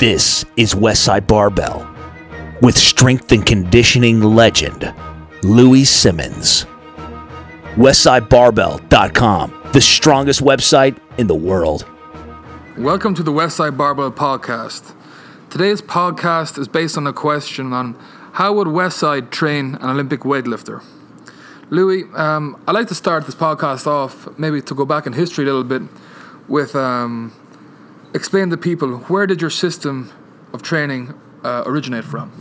This is Westside Barbell with strength and conditioning legend, Louis Simmons. Westsidebarbell.com, the strongest website in the world. Welcome to the Westside Barbell podcast. Today's podcast is based on a question on how would Westside train an Olympic weightlifter? Louis, I'd like to start this podcast off, maybe to go back in history a little bit, with explain to people, where did your system of training originate from?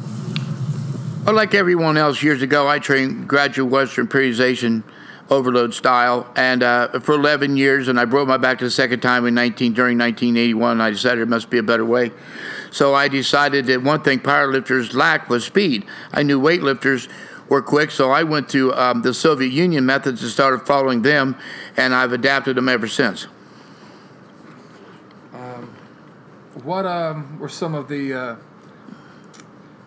Well, like everyone else, years ago, I trained gradual Western periodization overload style, and for 11 years, and I broke my back the second time during 1981, and I decided it must be a better way. So I decided that one thing powerlifters lacked was speed. I knew weightlifters were quick, so I went to the Soviet Union methods and started following them, and I've adapted them ever since. What were some of the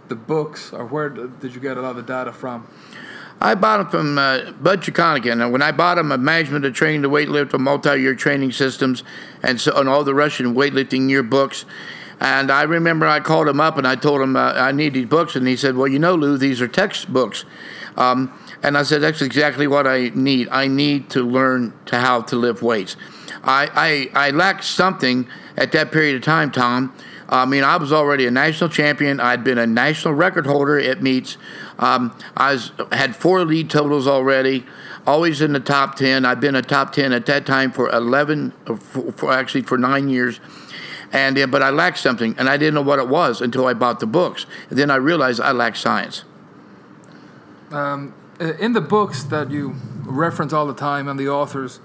books, or where did you get a lot of the data from? I bought them from Bud Chikonigan. When I bought them, a Management of Training to Weight Lift on Multi-Year Training Systems, and all the Russian weightlifting yearbooks. And I remember I called him up and I told him I need these books. And he said, well, you know, Lou, these are textbooks. And I said, that's exactly what I need. I need to learn how to lift weights. I lacked something at that period of time, Tom. I mean, I was already a national champion. I'd been a national record holder at meets. I had 4 lead totals already, always in the top 10. I'd been a top 10 at that time for 9 years. But I lacked something, and I didn't know what it was until I bought the books. And then I realized I lacked science. In the books that you reference all the time and the authors,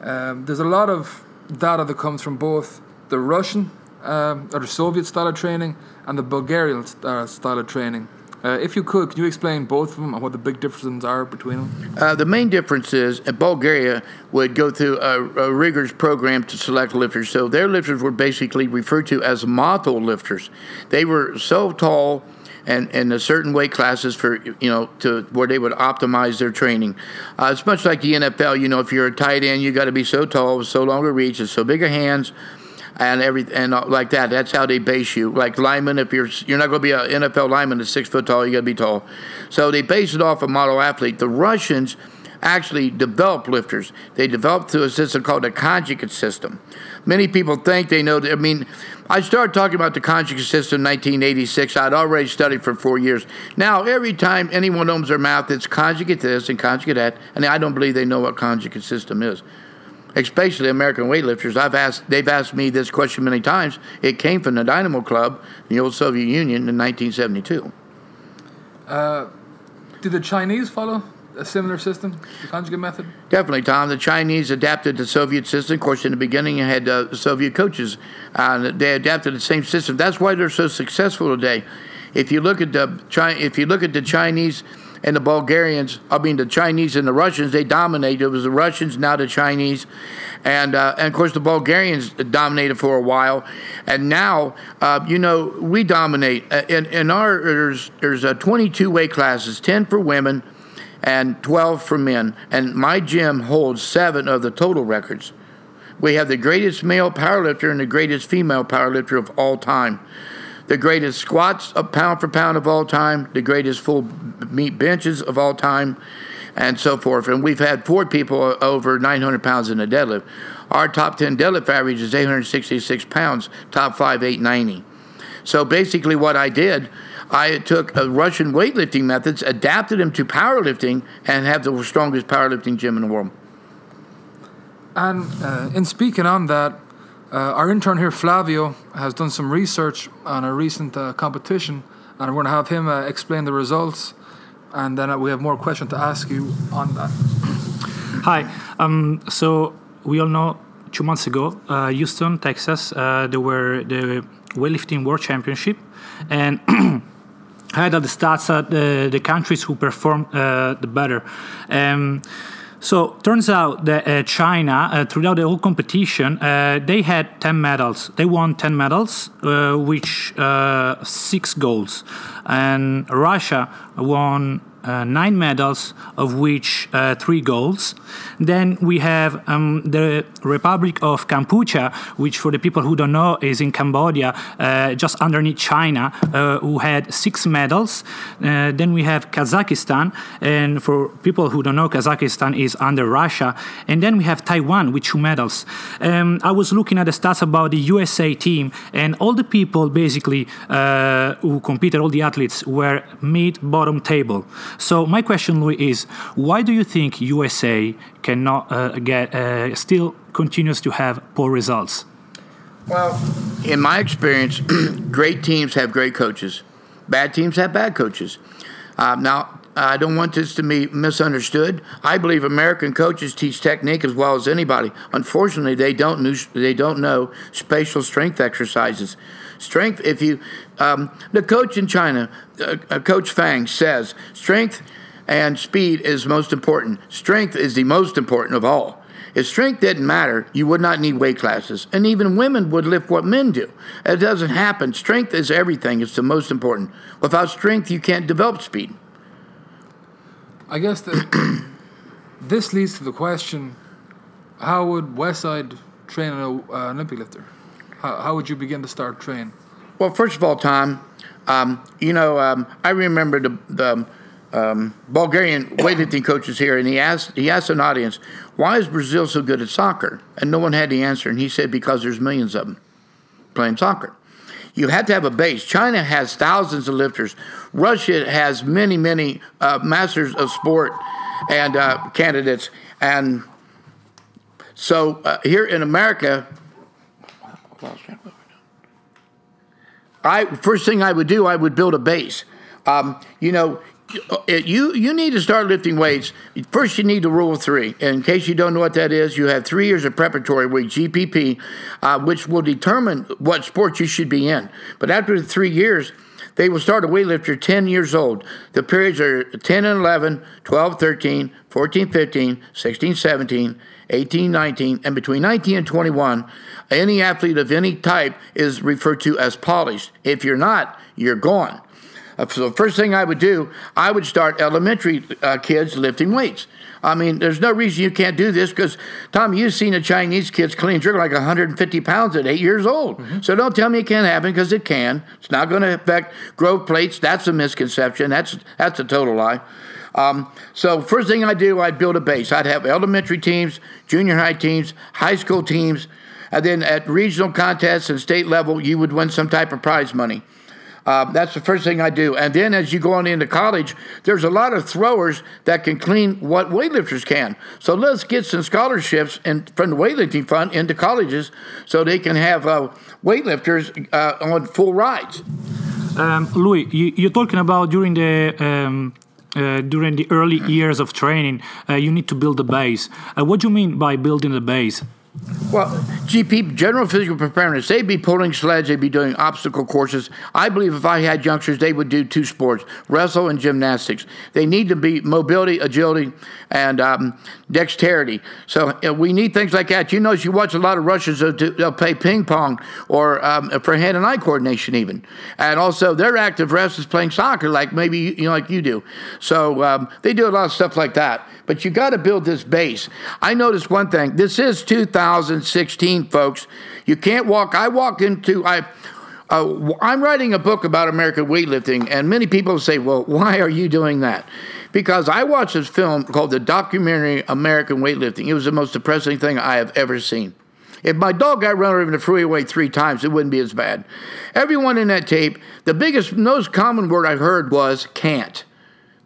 there's a lot of data that comes from both the Russian or the Soviet style of training and the Bulgarian style of training. If you could, can you explain both of them and what the big differences are between them? The main difference is Bulgaria would go through a rigorous program to select lifters. So their lifters were basically referred to as model lifters. They were so tall and in a certain weight classes to where they would optimize their training. It's much like the NFL. You know, if you're a tight end, you got to be so tall, so long a reach, and so big a hands. And like that. That's how they base you. Like linemen, if you're not going to be an NFL lineman that's 6 foot tall, you got to be tall. So they base it off a model athlete. The Russians actually developed lifters. They developed through a system called the conjugate system. Many people think they know. I started talking about the conjugate system in 1986. I'd already studied for 4 years. Now, every time anyone opens their mouth, it's conjugate this and conjugate that, and I don't believe they know what conjugate system is. Especially American weightlifters, they've asked me this question many times. It came from the Dynamo Club, the old Soviet Union, in 1972. Did the Chinese follow a similar system, the conjugate method? Definitely, Tom. The Chinese adapted the Soviet system. Of course, in the beginning, you had Soviet coaches. They adapted the same system. That's why they're so successful today. If you look at the Chinese and the Bulgarians, the Chinese and the Russians, they dominated. It was the Russians, now the Chinese. And of course, the Bulgarians dominated for a while. And now, we dominate. There's 22 weight classes, 10 for women and 12 for men. And my gym holds 7 of the total records. We have the greatest male powerlifter and the greatest female powerlifter of all time. The greatest squats pound for pound of all time, the greatest full meat benches of all time, and so forth. And we've had 4 people over 900 pounds in a deadlift. Our top 10 deadlift average is 866 pounds, top 5, 890. So basically what I did, I took Russian weightlifting methods, adapted them to powerlifting, and have the strongest powerlifting gym in the world. And in speaking on that, our intern here, Flavio, has done some research on a recent competition, and we're going to have him explain the results, and then we have more questions to ask you on that. Hi. So we all know 2 months ago, Houston, Texas, there were the weightlifting world championship, and I had all the stats at the countries who performed the better. So turns out that China, throughout the whole competition, they had 10 medals. They won 10 medals, which 6 golds. And Russia won nine medals, of which three golds. Then we have the Republic of Kampuchea, which for the people who don't know is in Cambodia, just underneath China, who had 6 medals. Then we have Kazakhstan, and for people who don't know, Kazakhstan is under Russia. And then we have Taiwan with 2 medals. I was looking at the stats about the USA team, and all the people basically who competed, all the athletes, were mid-bottom table. So my question, Louis, is why do you think USA cannot still continues to have poor results? Well, in my experience, great teams have great coaches. Bad teams have bad coaches. Now, I don't want this to be misunderstood. I believe American coaches teach technique as well as anybody. Unfortunately, they don't know spatial strength exercises. Strength, if you the coach in China, Coach Fang, says strength and speed is most important. Strength is the most important of all. If strength didn't matter, you would not need weight classes. And even women would lift what men do. It doesn't happen. Strength is everything. It's the most important. Without strength, you can't develop speed. I guess that this leads to the question, how would Westside train an Olympic lifter? How would you begin to start train? Well, first of all, Tom, I remember the Bulgarian weightlifting coaches here, and he asked an audience, why is Brazil so good at soccer? And no one had the answer, and he said, because there's millions of them playing soccer. You have to have a base. China has thousands of lifters. Russia has many, many masters of sport and candidates. And so here in America, first thing I would do, I would build a base. You need to start lifting weights. First, you need the Rule of 3. In case you don't know what that is, you have 3 years of preparatory weight, GPP, which will determine what sport you should be in. But after the 3 years, they will start a weightlifter 10 years old. The periods are 10 and 11, 12, 13, 14, 15, 16, 17, 18, 19, and between 19 and 21, any athlete of any type is referred to as polished. If you're not, you're gone. So the first thing I would do, I would start elementary kids lifting weights. I mean, there's no reason you can't do this because, Tom, you've seen the Chinese kids clean jerk like 150 pounds at 8 years old. Mm-hmm. So don't tell me it can't happen because it can. It's not going to affect growth plates. That's a misconception. That's a total lie. So first thing I do, I'd build a base. I'd have elementary teams, junior high teams, high school teams, and then at regional contests and state level, you would win some type of prize money. That's the first thing I do. And then as you go on into college, there's a lot of throwers that can clean what weightlifters can. So let's get some scholarships from the weightlifting fund into colleges so they can have weightlifters on full rides. Louis, you're talking about during the early years of training, you need to build a base. What do you mean by building a base? Well, GP, general physical preparedness, they'd be pulling sleds, they'd be doing obstacle courses. I believe if I had youngsters, they would do 2 sports, wrestle and gymnastics. They need to be mobility, agility, and dexterity. So we need things like that. You notice you watch a lot of Russians, they'll play ping pong or for hand and eye coordination even. And also their active rest is playing soccer like maybe like you do. So they do a lot of stuff like that. But you got to build this base. I noticed one thing. This is 2016, folks. You can't walk. I'm writing a book about American weightlifting, and many people say, well, why are you doing that? Because I watched this film called the documentary American Weightlifting. It was the most depressing thing I have ever seen. If my dog got run over in the freeway 3 times, it wouldn't be as bad. Everyone in that tape, the biggest, most common word I heard was can't.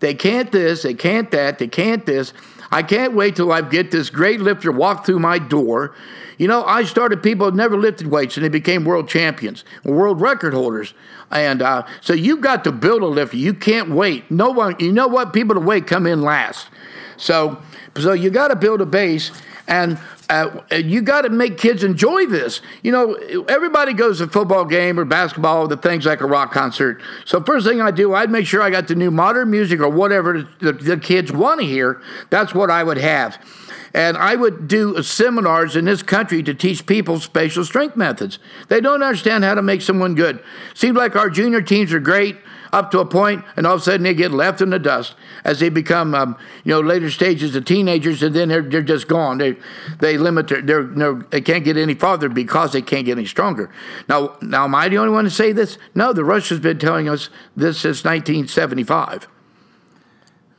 They can't this, they can't that, they can't this. I can't wait till I get this great lifter walk through my door. I started people who never lifted weights, and they became world champions, world record holders. And so you've got to build a lifter. You can't wait. No one, people to wait come in last. So you got to build a base, and you got to make kids enjoy this. Everybody goes to a football game or basketball, the things like a rock concert. So first thing I do, I'd make sure I got the new modern music or whatever the kids want to hear. That's what I would have. And I would do seminars in this country to teach people spatial strength methods. They don't understand how to make someone good. Seems like our junior teams are great up to a point, and all of a sudden they get left in the dust as they become, later stages of teenagers, and then they're just gone. They limit they can't get any farther because they can't get any stronger. Now, am I the only one to say this? No, the Russians have been telling us this since 1975.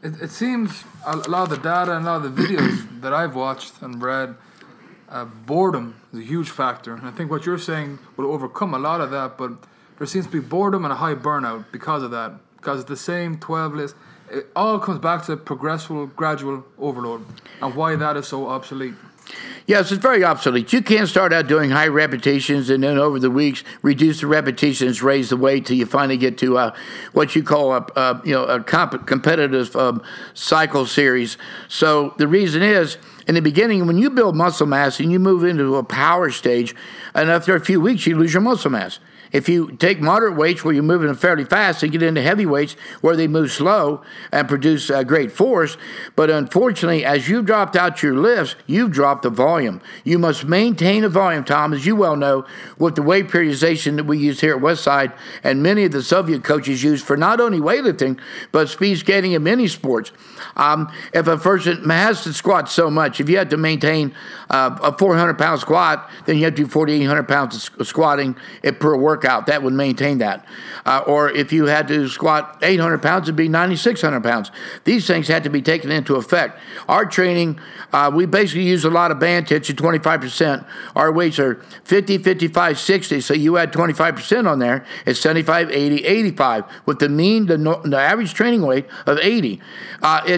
It seems a lot of the data and a lot of the videos that I've watched and read, boredom is a huge factor. And I think what you're saying would overcome a lot of that, but there seems to be boredom and a high burnout because of that, because it's the same 12 list. It all comes back to progressive, gradual overload and why that is so obsolete. Yes, it's very obsolete. You can't start out doing high repetitions and then over the weeks reduce the repetitions, raise the weight till you finally get to what you call a competitive cycle series. So the reason is, in the beginning, when you build muscle mass and you move into a power stage, and after a few weeks you lose your muscle mass. If you take moderate weights where you're moving them fairly fast and get into heavy weights where they move slow and produce great force, but unfortunately, as you've dropped out your lifts, you've dropped the volume. You must maintain the volume, Tom, as you well know, with the weight periodization that we use here at Westside and many of the Soviet coaches use for not only weightlifting, but speed skating and many sports. If a person has to squat so much, if you have to maintain a 400-pound squat, then you have to do 4,800 pounds of squatting per workout. That would maintain that. Or if you had to squat 800 pounds, it'd be 9,600 pounds. These things had to be taken into effect. Our training, we basically use a lot of band tension, 25%. Our weights are 50, 55, 60. So you add 25% on there. It's 75, 80, 85 with the average training weight of 80.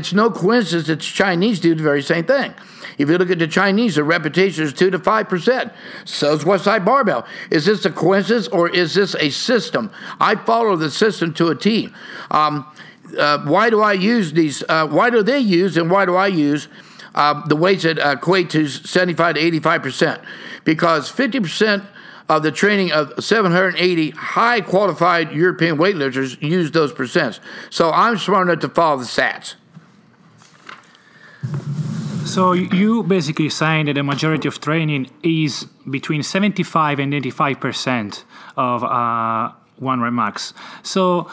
It's no coincidence that the Chinese do the very same thing. If you look at the Chinese, the repetition is 2 to 5%. So is Westside Barbell. Is this a coincidence or is this a system? I follow the system to a T. Why do I use these? Why do they use and why do I use the weights that equate to 75 to 85%? Because 50% of the training of 780 high qualified European weightlifters use those percents. So I'm smart enough to follow the stats. So you basically saying that the majority of training is between 75 and 85% of one rep max. So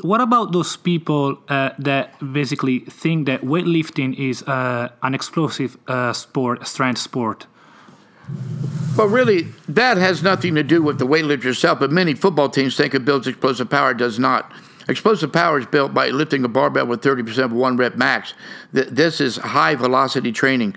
what about those people that basically think that weightlifting is an explosive strength sport? Well, really, that has nothing to do with the weightlifter itself, but many football teams think it builds explosive power. It does not. Explosive power is built by lifting a barbell with 30% of one rep max. This is high velocity training.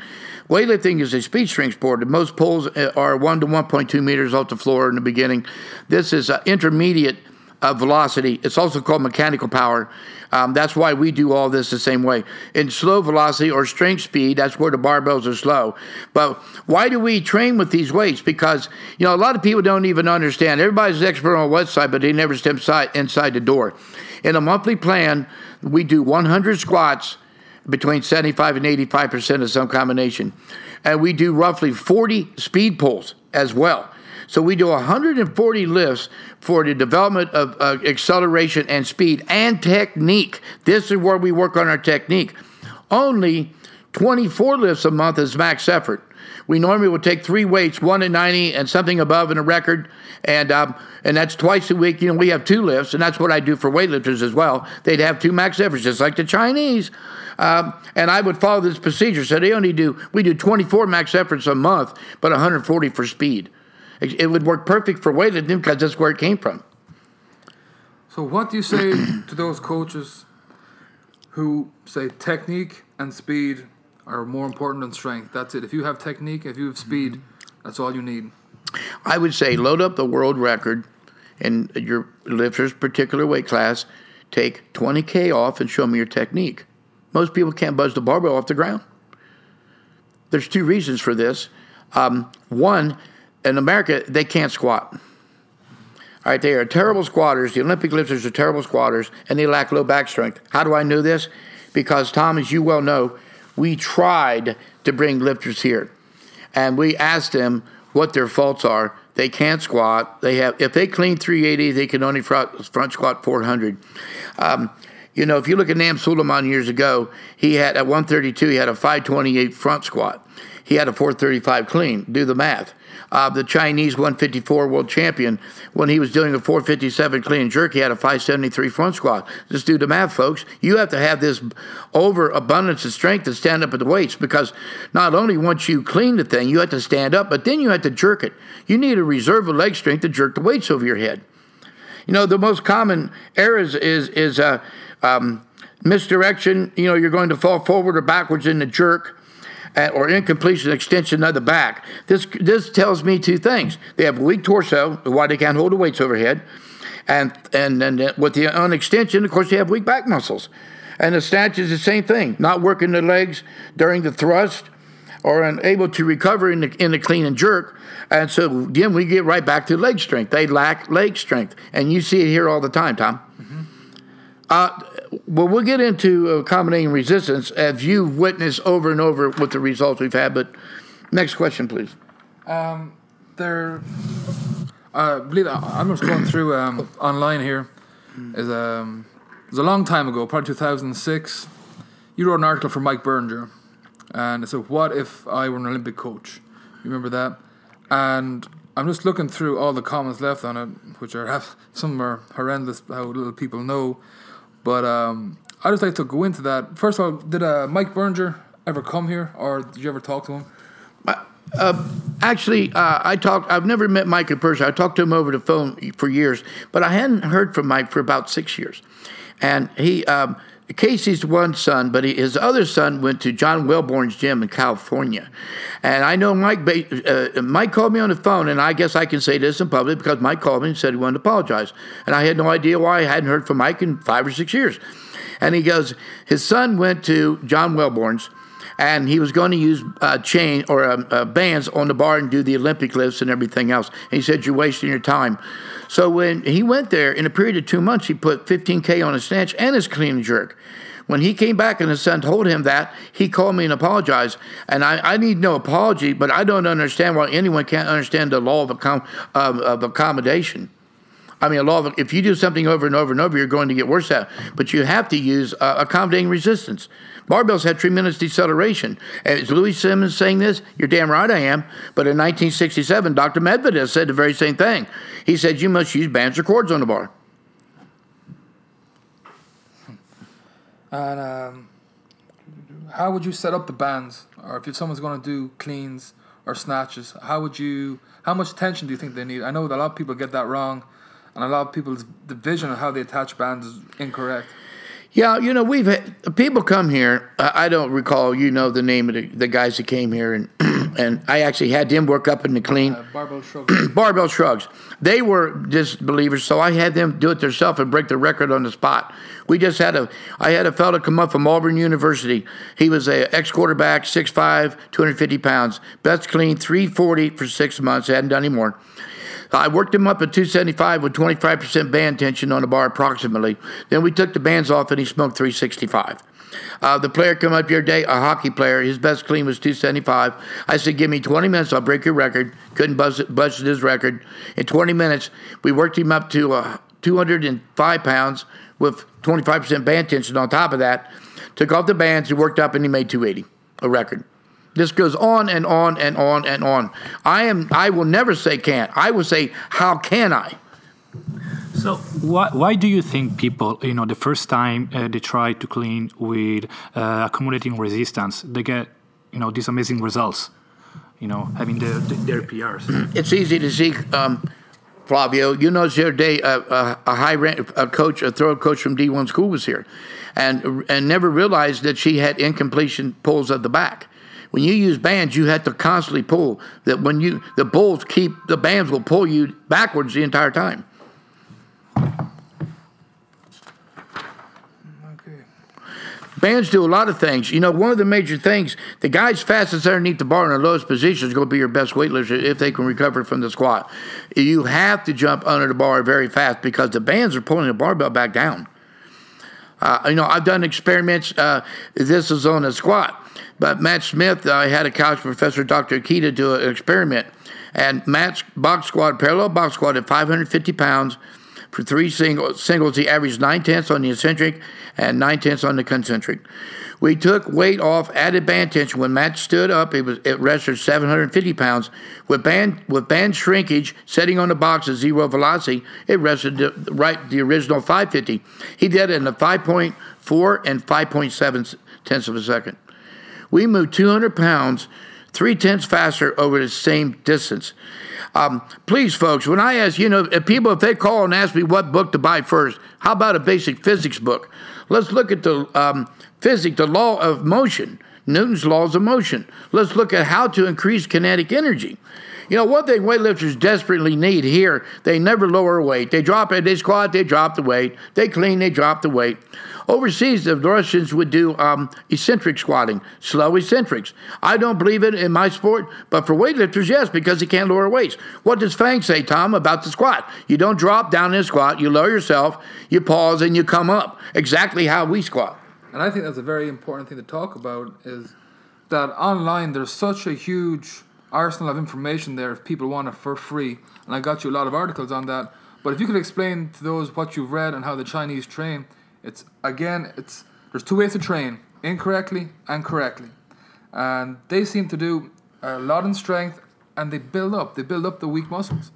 Weightlifting is a speed strength sport. Most pulls are 1 to 1.2 meters off the floor in the beginning. This is intermediate velocity. It's also called mechanical power. That's why we do all this the same way. In slow velocity or strength speed, that's where the barbells are slow. But why do we train with these weights? Because, a lot of people don't even understand. Everybody's an expert on the website, but they never step inside the door. In a monthly plan, we do 100 squats between 75 and 85% of some combination. And we do roughly 40 speed pulls as well. So we do 140 lifts for the development of acceleration and speed and technique. This is where we work on our technique. Only 24 lifts a month is max effort. We normally will take three weights, one at 90 and something above in a record, and that's twice a week. We have two lifts, and that's what I do for weightlifters as well. They'd have two max efforts, just like the Chinese. And I would follow this procedure. So we do 24 max efforts a month, but 140 for speed. It would work perfect for weightlifting because that's where it came from. So what do you say to those coaches who say technique and speed are more important than strength? That's it. If you have technique, if you have speed, that's all you need. I would say load up the world record in your lifter's particular weight class. Take 20K off and show me your technique. Most people can't buzz the barbell off the ground. There's two reasons for this. One, in America, they can't squat. All right, they are terrible squatters. The Olympic lifters are terrible squatters, and they lack low back strength. How do I know this? Because, Tom, as you well know, we tried to bring lifters here, and we asked them what their faults are. They can't squat. If they clean 380, they can only front squat 400. You know, if you look at Naim Süleyman years ago, he had at 132, he had a 528 front squat. He had a 435 clean. Do the math. The Chinese 154 world champion, when he was doing a 457 clean and jerk, he had a 573 front squat. Just do the math, folks. You have to have this overabundance of strength to stand up at the weights, because not only once you clean the thing, you have to stand up, but then you have to jerk it. You need a reserve of leg strength to jerk the weights over your head. You know, the most common errors is misdirection. You know, you're going to fall forward or backwards in the jerk, or incompletion extension of the back. This tells me two things. They have a weak torso, why they can't hold the weights overhead, and with the unextension, of course, they have weak back muscles. And the snatch is the same thing, not working the legs during the thrust or unable to recover in the clean and jerk. And so, again, we get right back to leg strength. They lack leg strength, and you see it here all the time, Tom. Mm-hmm. Well, we'll get into accommodating resistance, as you've witnessed over and over with the results we've had. But next question, please. I'm just going through online here. It was a long time ago, probably 2006. You wrote an article for Mike Berninger, and it said, "What if I were an Olympic coach?" You remember that? And I'm just looking through all the comments left on it, which are some are horrendous. How little people know. But I just like to go into that. First of all, did Mike Berninger ever come here, or did you ever talk to him? I've never met Mike in person. I talked to him over the phone for years, but I hadn't heard from Mike for about 6 years. And he, Casey's one son, but his other son went to John Wellborn's gym in California. And I know Mike called me on the phone, and I guess I can say this in public because Mike called me and said he wanted to apologize. And I had no idea why. I hadn't heard from Mike in 5 or 6 years. And he goes, his son went to John Wellborn's, and he was going to use bands on the bar and do the Olympic lifts and everything else. And he said, "You're wasting your time." So when he went there, in a period of 2 months, he put 15K on his snatch and his clean and jerk. When he came back and his son told him that, he called me and apologized. And I need no apology, but I don't understand why anyone can't understand the law of accommodation. I mean, if you do something over and over and over, you're going to get worse at it. But you have to use accommodating resistance. Barbells had tremendous deceleration. Is Louis Simmons saying this? You're damn right I am. But in 1967, Dr. Medvedev said the very same thing. He said you must use bands or cords on the bar. And how would you set up the bands? Or if someone's going to do cleans or snatches, how much tension do you think they need? I know that a lot of people get that wrong, and a lot of people's vision of how they attach bands is incorrect. Yeah, you know, we've had people come here. I don't recall, you know, the name of the guys that came here, and I actually had them work up in the clean. Barbell shrugs. Barbell shrugs. They were disbelievers, so I had them do it themselves and break the record on the spot. I had a fellow come up from Auburn University. He was an ex-quarterback, 6'5", 250 pounds. Best clean, 340 for 6 months. Hadn't done any more. I worked him up at 275 with 25% band tension on the bar approximately. Then we took the bands off, and he smoked 365. The player came up the other day, a hockey player. His best clean was 275. I said, "Give me 20 minutes, I'll break your record." Couldn't bust his record. In 20 minutes, we worked him up to 205 pounds with 25% band tension on top of that. Took off the bands, he worked up, and he made 280, a record. This goes on and on and on and on. I will never say can't. I will say, how can I? So why do you think people, you know, the first time they try to clean with accumulating resistance, they get, you know, these amazing results, you know, having their PRs? It's easy to see, Flavio. You know, the other day a throw coach from D1 school was here and never realized that she had incompletion pulls of the back. When you use bands, you have to constantly pull. That when you the bulls keep the bands will pull you backwards the entire time. Okay. Bands do a lot of things. You know, one of the major things, the guys fastest underneath the bar in the lowest position is going to be your best weightlifter if they can recover from the squat. You have to jump under the bar very fast because the bands are pulling the barbell back down. You know, I've done experiments. This is on a squat. But Matt Smith, I had a college professor, Dr. Akita, do an experiment. And Matt's box squat, parallel box squat at 550 pounds, For three singles, he averaged 9/10 on the eccentric and 9/10 on the concentric. We took weight off, added band tension. When Matt stood up, it rested 750 pounds. With band shrinkage, setting on the box at zero velocity, it rested the original 550. He did it in the 5.4 and 5.7 tenths of a second. We moved 200 pounds 3/10 faster over the same distance. Please, folks, when I ask, if they call and ask me what book to buy first, how about a basic physics book? Let's look at the physics, the law of motion, Newton's laws of motion. Let's look at how to increase kinetic energy. One thing weightlifters desperately need here, they never lower weight. They drop it, they squat, they drop the weight. They clean, they drop the weight. Overseas, the Russians would do eccentric squatting, slow eccentrics. I don't believe it in my sport, but for weightlifters, yes, because they can't lower weights. What does Fang say, Tom, about the squat? You don't drop down in a squat, you lower yourself, you pause, and you come up. Exactly how we squat. And I think that's a very important thing to talk about is that online there's such a huge arsenal of information there if people want it for free, and I got you a lot of articles on that. But if you could explain to those what you've read and how the Chinese train, there's two ways to train, incorrectly and correctly, and they seem to do a lot in strength, and they build up the weak muscles.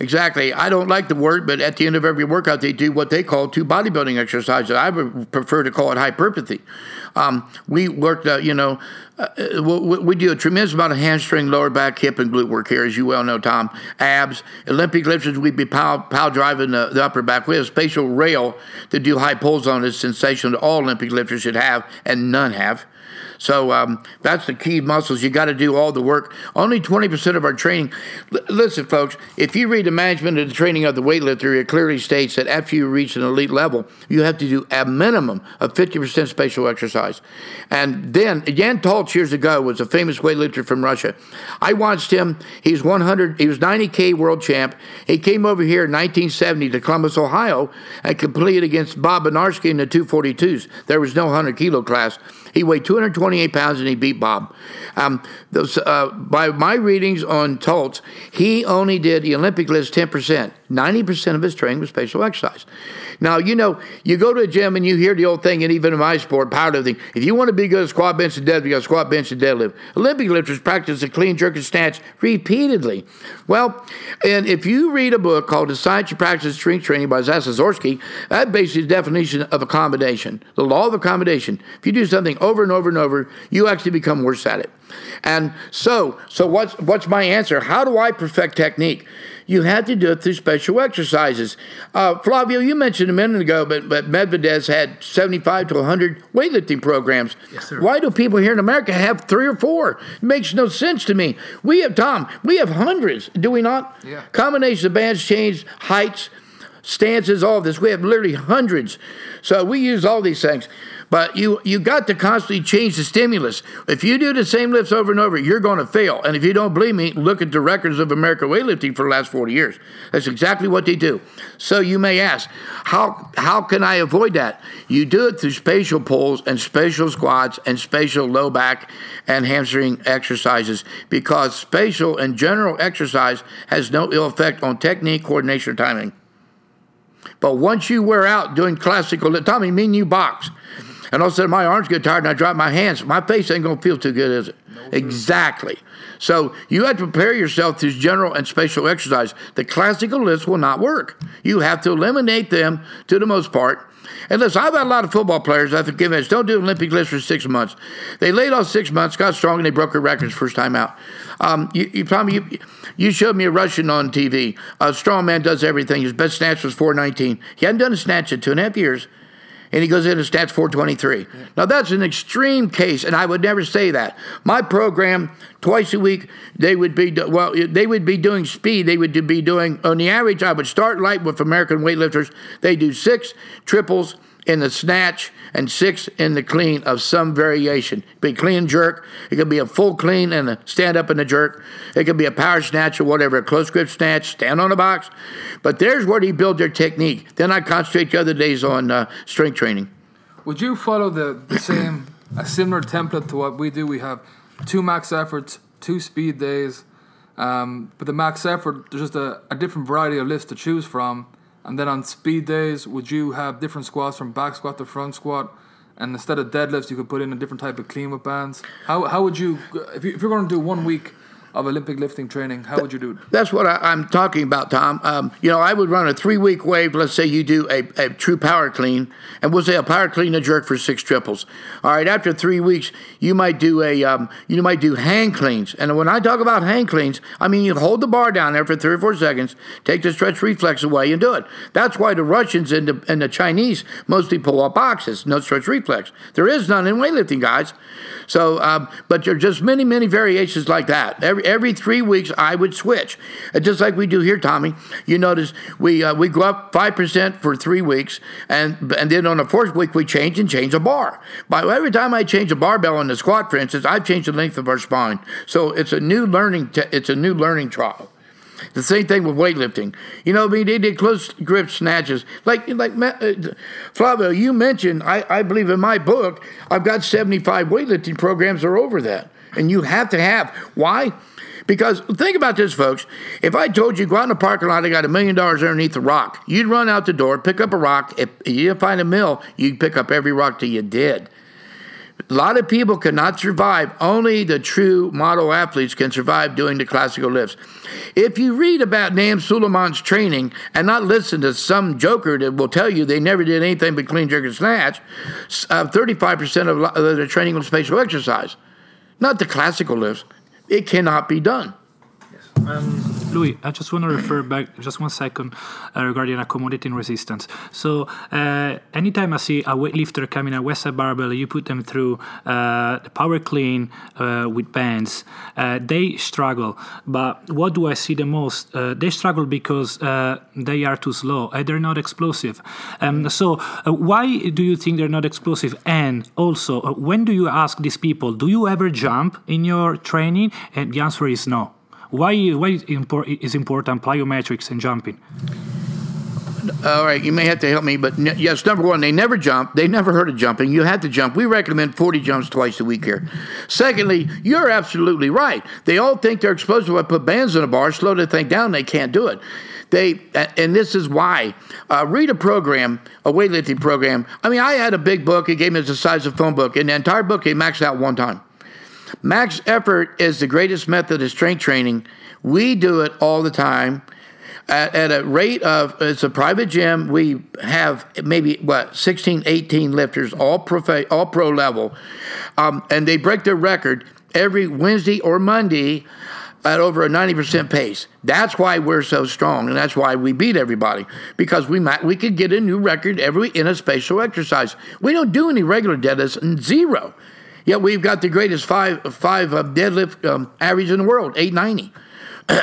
Exactly. I don't like the word, but at the end of every workout, they do what they call two bodybuilding exercises. I would prefer to call it hypertrophy. We worked, we do a tremendous amount of hamstring, lower back, hip, and glute work here, as you well know, Tom. Abs, Olympic lifters, we'd be pow driving the upper back. We have a spatial rail to do high pulls on. It's sensational that all Olympic lifters should have, and none have. So that's the key muscles. You got to do all the work. Only 20% of our training. Listen, folks, if you read the Management of the Training of the Weightlifter, it clearly states that after you reach an elite level, you have to do a minimum of 50% spatial exercise. And then, Jan Talch years ago was a famous weightlifter from Russia. I watched him. He was 90K world champ. He came over here in 1970 to Columbus, Ohio, and competed against Bob Banarski in the 242s. There was no 100-kilo class. He weighed 228 pounds, and he beat Bob. By my readings on Taltz, he only did the Olympic list 10%. 90% of his training was spatial exercise. Now, you go to a gym, and you hear the old thing, and even in my sport, powerlifting, if you want to be good at squat, bench, and deadlift, you got to squat, bench, and deadlift. Olympic lifters practice the clean, jerk, and snatch repeatedly. Well, and if you read a book called The Science of Practice Strength Training by Zatsiorsky, that basically is the definition of accommodation, the law of accommodation. If you do something over and over and over, you actually become worse at it. And so what's my answer? How do I perfect technique? You had to do it through special exercises. Flavio, you mentioned a minute ago, but Medvedev's had 75 to 100 weightlifting programs. Yes, sir. Why do people here in America have 3 or 4? It makes no sense to me. We have hundreds, do we not? Yeah. Combination of bands, chains, heights, stances, all of this. We have literally hundreds. So we use all these things. But you got to constantly change the stimulus. If you do the same lifts over and over, you're going to fail. And if you don't believe me, look at the records of American weightlifting for the last 40 years. That's exactly what they do. So you may ask, how can I avoid that? You do it through spatial pulls and spatial squats and spatial low back and hamstring exercises, because spatial and general exercise has no ill effect on technique, coordination, or timing. But once you wear out doing classical, Tommy, me and you box, and all of a sudden my arms get tired and I drop my hands, my face ain't going to feel too good, is it? No, exactly. So you have to prepare yourself through general and spatial exercise. The classical lifts will not work. You have to eliminate them to the most part. And listen, I've had a lot of football players I've forgiven us don't do Olympic lifts for 6 months. They laid off 6 months, got strong, and they broke their records first time out. You showed me a Russian on TV. A strong man does everything. His best snatch was 419. He hadn't done a snatch in 2.5 years, and he goes in and snatch 423. Now, that's an extreme case, and I would never say that. My program, twice a week, they would be doing speed. They would be doing, on the average, I would start light with American weightlifters. They do 6 triples in the snatch and 6 in the clean of some variation. It could be clean jerk. It could be a full clean and a stand up and a jerk. It could be a power snatch or whatever, a close grip snatch, stand on the box. But there's where they build their technique. Then I concentrate the other days on strength training. Would you follow a similar template to what we do? We have 2 max efforts, 2 speed days. But the max effort, there's just a different variety of lifts to choose from. And then on speed days, would you have different squats from back squat to front squat? And instead of deadlifts, you could put in a different type of clean with bands. How would you, if you're going to do 1 week of Olympic lifting training, how would you do it? That's what I'm talking about, Tom. I would run a 3-week wave. Let's say you do a true power clean, and we'll say a power clean, a jerk for 6 triples. All right, after 3 weeks, you might do you might do hand cleans. And when I talk about hand cleans, I mean you hold the bar down there for 3 or 4 seconds, take the stretch reflex away, and do it. That's why the Russians and the Chinese mostly pull up boxes, no stretch reflex. There is none in weightlifting, guys. So, but there are just many, many variations like that. Every 3 weeks, I would switch. Just like we do here, Tommy. You notice we go up 5% for 3 weeks, and then on the 4th week, we change a bar. But every time I change a barbell on the squat, for instance, I've changed the length of our spine. So it's a new learning trial. The same thing with weightlifting. You know, they did close grip snatches. Like Flavio, you mentioned, I believe in my book, I've got 75 weightlifting programs that are over that. And you have to have. Why? Because think about this, folks. If I told you, go out in the parking lot, I got $1 million underneath the rock, you'd run out the door, pick up a rock. If you didn't find a mill, you'd pick up every rock till you did. A lot of people cannot survive. Only the true model athletes can survive doing the classical lifts. If you read about Naim Süleyman's training and not listen to some joker that will tell you they never did anything but clean, jerk, and snatch, 35% of their training was spatial exercise. Not the classical lifts. It cannot be done. Louis, I just want to refer back just 1 second regarding accommodating resistance. So anytime I see a weightlifter coming at Westside Barbell, you put them through the power clean with bands. They struggle. But what do I see the most? They struggle because they are too slow. They're not explosive. So why do you think they're not explosive? And also, when do you ask these people, do you ever jump in your training? And the answer is no. Why is important plyometrics and jumping? All right, you may have to help me, but yes, number one, they never jump. They never heard of jumping. You have to jump. We recommend 40 jumps twice a week here. Secondly, you're absolutely right. They all think they're explosive. I put bands in a bar, slow the thing down, they can't do it. And this is why. Read a weightlifting program. I mean, I had a big book. It gave me the size of a phone book, and the entire book, it maxed out one time. Max effort is the greatest method of strength training. We do it all the time at a rate of, it's a private gym. We have maybe, 16, 18 lifters, all pro level. And they break their record every Wednesday or Monday at over a 90% pace. That's why we're so strong, and that's why we beat everybody, because we could get a new record every in a spatial exercise. We don't do any regular deadlifts, zero. Yet we've got the greatest five deadlift average in the world, 890.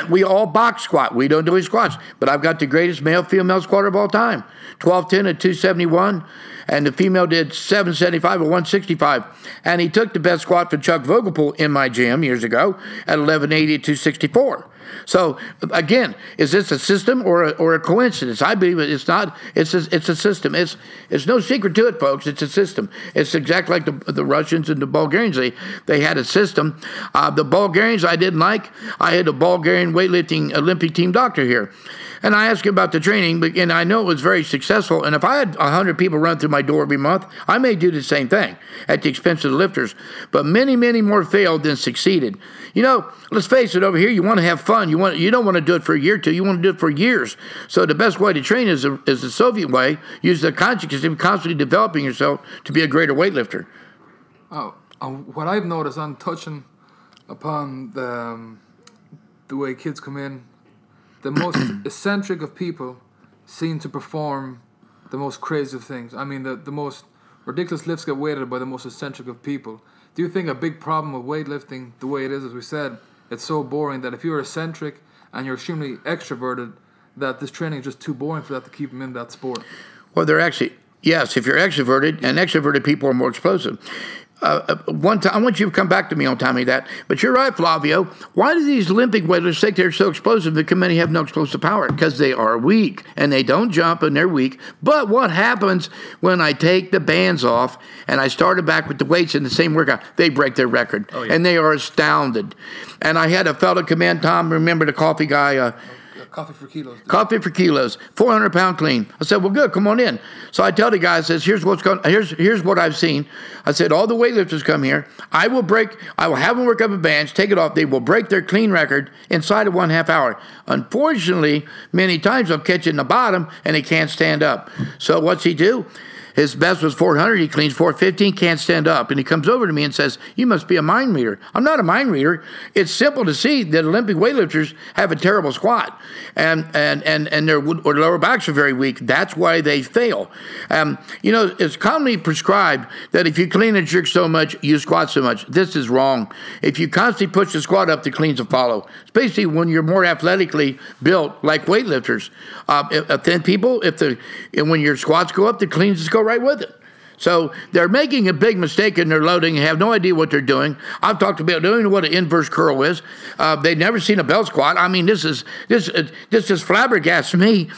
We all box squat. We don't do any squats. But I've got the greatest male-female squatter of all time, 1210 at 271. And the female did 775 at 165. And he took the best squat for Chuck Vogelpohl in my gym years ago at 1180 at 264. So, again, is this a system or a coincidence? I believe it's not. It's a system. It's no secret to it, folks. It's a system. It's exactly like the Russians and the Bulgarians. They had a system. The Bulgarians I didn't like. I had a Bulgarian weightlifting Olympic team doctor here. And I asked him about the training, and I know it was very successful. And if I had 100 people run through my door every month, I may do the same thing at the expense of the lifters. But many, many more failed than succeeded. You know, let's face it, over here, you want to have fun. You don't want to do it for a year or two. You want to do it for years. So the best way to train is the Soviet way. Use the consciousness of constantly developing yourself to be a greater weightlifter. What I've noticed, I'm touching upon the way kids come in, the most eccentric of people seem to perform the most crazy of things. I mean, the most ridiculous lifts get weighted by the most eccentric of people. Do you think a big problem with weightlifting, the way it is, as we said, it's so boring that if you're eccentric and you're extremely extroverted, that this training is just too boring for that to keep them in that sport? Well, they're actually, yes, if you're extroverted, and extroverted people are more explosive. One time, I want you to come back to me on Tommy that, but you're right, Flavio. Why do these Olympic weightlifts think they're so explosive because many have no explosive power? Because they are weak, and they don't jump, and they're weak. But what happens when I take the bands off and I started back with the weights in the same workout? They break their record, and they are astounded. And I had a fellow come in, Tom, remember the coffee guy, Coffee for Kilos. Coffee for Kilos. 400-pound clean. I said, well, good. Come on in. So I tell the guy, I says, here's what I've seen. I said, all the weightlifters come here. I will have them work up a bench, take it off. They will break their clean record inside of 1.5 hours. Unfortunately, many times I'm catching the bottom and they can't stand up. So what's he do? His best was 400. He cleans 415, can't stand up. And he comes over to me and says, you must be a mind reader. I'm not a mind reader. It's simple to see that Olympic weightlifters have a terrible squat. And their lower backs are very weak. That's why they fail. It's commonly prescribed that if you clean and jerk so much, you squat so much. This is wrong. If you constantly push the squat up, the cleans will follow. Especially when you're more athletically built, like weightlifters. Thin people, when your squats go up, the cleans just go right with it. So they're making a big mistake in their loading and have no idea what they're doing. I've talked about doing what an inverse curl is. They've never seen a bell squat. I mean, this is flabbergasting me.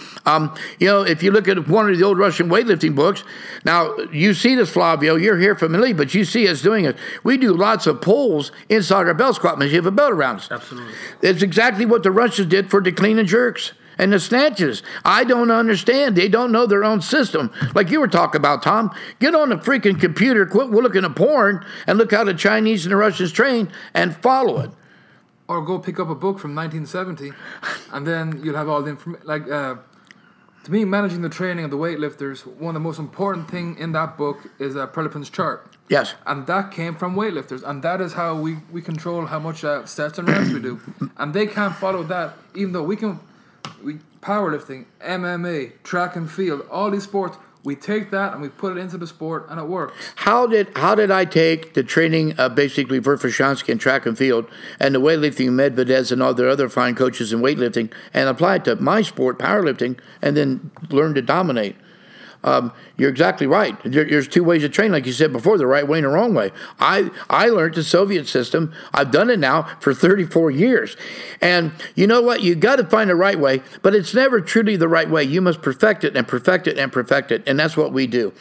If you look at one of the old Russian weightlifting books, now you see this, Flavio, you're here from Italy, but you see us doing it. We do lots of pulls inside our bell squat machine, have a belt around us. Absolutely. It's exactly what the Russians did for the clean and jerks. And the snatches, I don't understand. They don't know their own system. Like you were talking about, Tom. Get on the freaking computer, quit looking at porn, and look how the Chinese and the Russians train, and follow it. Or go pick up a book from 1970, and then you'll have all the information. Like, to me, managing the training of the weightlifters, one of the most important thing in that book is Prelipin's chart. Yes. And that came from weightlifters, and that is how we control how much sets and reps we do. And they can't follow that, even though we can... Powerlifting, MMA, track and field, all these sports, we take that and we put it into the sport and it works. How did I take the training of basically Verkhoshansky in track and field and the weightlifting Medvedev and all their other fine coaches in weightlifting and apply it to my sport, powerlifting, and then learn to dominate? You're exactly right. There's two ways to train, like you said before, the right way and the wrong way. I learned the Soviet system. I've done it now for 34 years. And you know what? You got to find the right way, but it's never truly the right way. You must perfect it and perfect it and perfect it, and that's what we do.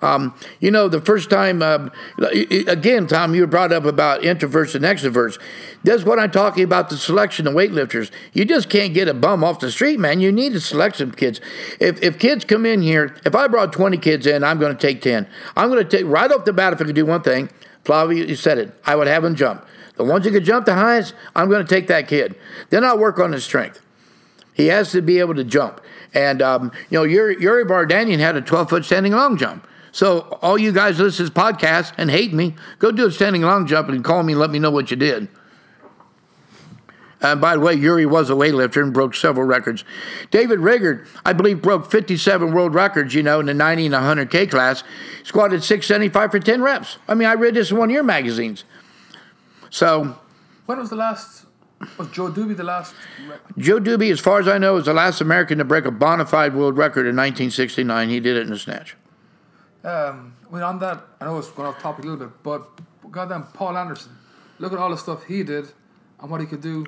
The first time, again, Tom, you brought up about introverts and extroverts. That's what I'm talking about, the selection of weightlifters. You just can't get a bum off the street, man. You need to select some kids. If kids come in here, if I brought 20 kids in, I'm going to take 10. I'm going to take right off the bat. If I could do one thing, Flavio, you said it, I would have them jump. The ones who could jump the highest, I'm going to take that kid. Then I'll work on his strength. He has to be able to jump. And Yuri Bardanian had a 12-foot standing long jump. So all you guys listen to this podcast and hate me, go do a standing long jump and call me and let me know what you did. And by the way, Yuri was a weightlifter and broke several records. David Riggert, I believe, broke 57 world records, in the 90 and 100K class. Squatted 675 for 10 reps. I mean, I read this in one of your magazines. So... when was the last... was Joe Doobie the last... Joe Doobie, as far as I know, is the last American to break a bona fide world record in 1969. He did it in a snatch. On that, I know it's going off topic a little bit, but goddamn Paul Anderson. Look at all the stuff he did and what he could do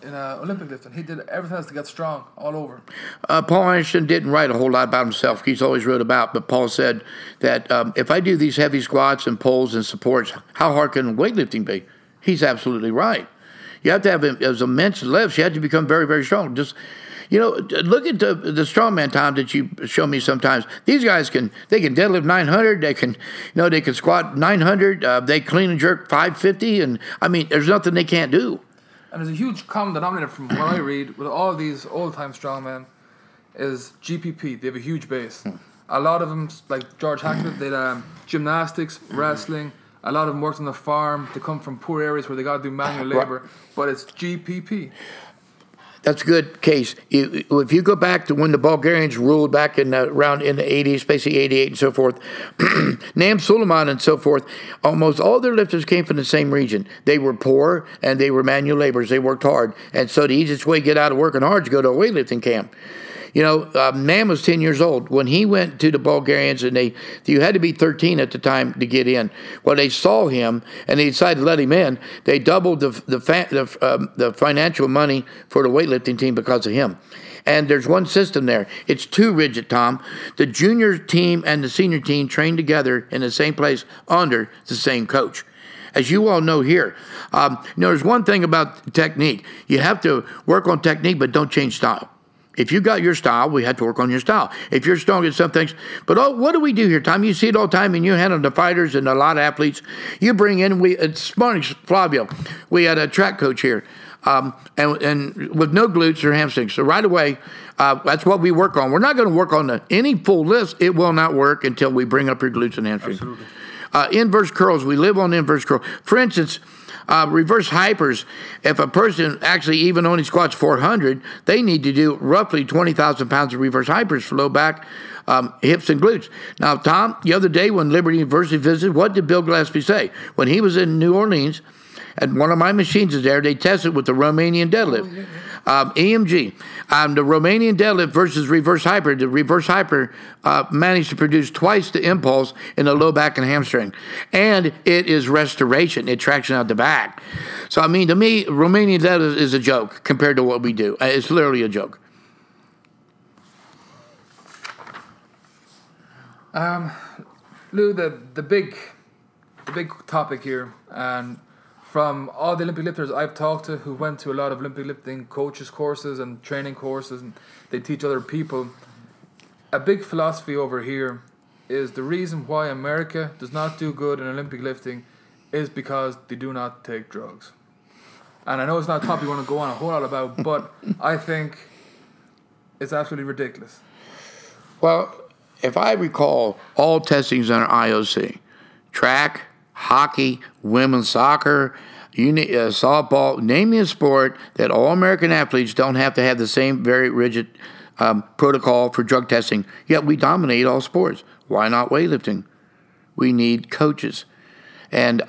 in Olympic lifting. He did everything else to get strong all over. Paul Anderson didn't write a whole lot about himself. He's always wrote about, but Paul said that if I do these heavy squats and pulls and supports, how hard can weightlifting be? He's absolutely right. You have to have those immense lifts. You have to become very, very strong. Just... look at the strongman, Tom, that you show me sometimes. These guys can deadlift 900. They can, they can squat 900. They clean and jerk 550. And I mean, there's nothing they can't do. And there's a huge common denominator from what I read with all these old-time strongmen is GPP. They have a huge base. A lot of them, like George Hackett, did gymnastics, wrestling. A lot of them worked on the farm. They come from poor areas where they got to do manual labor. But it's GPP. That's a good case. If you go back to when the Bulgarians ruled back around in the 80s, basically 88 and so forth, Naim Süleyman and so forth, almost all their lifters came from the same region. They were poor and they were manual laborers. They worked hard. And so the easiest way to get out of working hard is to go to a weightlifting camp. Nam was 10 years old when he went to the Bulgarians, and you had to be 13 at the time to get in. Well, they saw him, and they decided to let him in. They doubled the financial money for the weightlifting team because of him. And there's one system there. It's too rigid, Tom. The junior team and the senior team train together in the same place under the same coach. As you all know here, there's one thing about technique. You have to work on technique, but don't change style. If you got your style, we had to work on your style. If you're strong at some things, but what do we do here, Tom? You see it all the time, and you handle the fighters and a lot of athletes. You bring in it's morning, Flavio. We had a track coach here, and with no glutes or hamstrings. So right away, that's what we work on. We're not going to work on any full list. It will not work until we bring up your glutes and hamstrings. Absolutely. Inverse curls. We live on inverse curl. For instance. Reverse hypers, if a person actually even only squats 400, they need to do roughly 20,000 pounds of reverse hypers for low back, hips, and glutes. Now, Tom, the other day when Liberty University visited, what did Bill Gillespie say? When he was in New Orleans, and one of my machines is there, they tested with the Romanian deadlift, EMG. The Romanian deadlift versus reverse hyper, the reverse hyper managed to produce twice the impulse in the low back and hamstring. And it is restoration. It traction out the back. So, I mean, to me, Romanian deadlift is a joke compared to what we do. It's literally a joke. Lou, the big topic here, and from all the Olympic lifters I've talked to who went to a lot of Olympic lifting coaches courses and training courses, and they teach other people, a big philosophy over here is the reason why America does not do good in Olympic lifting is because they do not take drugs. And I know it's not a topic you want to go on a whole lot about, but I think it's absolutely ridiculous. Well, if I recall, all testings under IOC, track, hockey, women's soccer, softball, name me a sport that all American athletes don't have to have the same very rigid protocol for drug testing, yet we dominate all sports. Why not weightlifting? We need coaches. And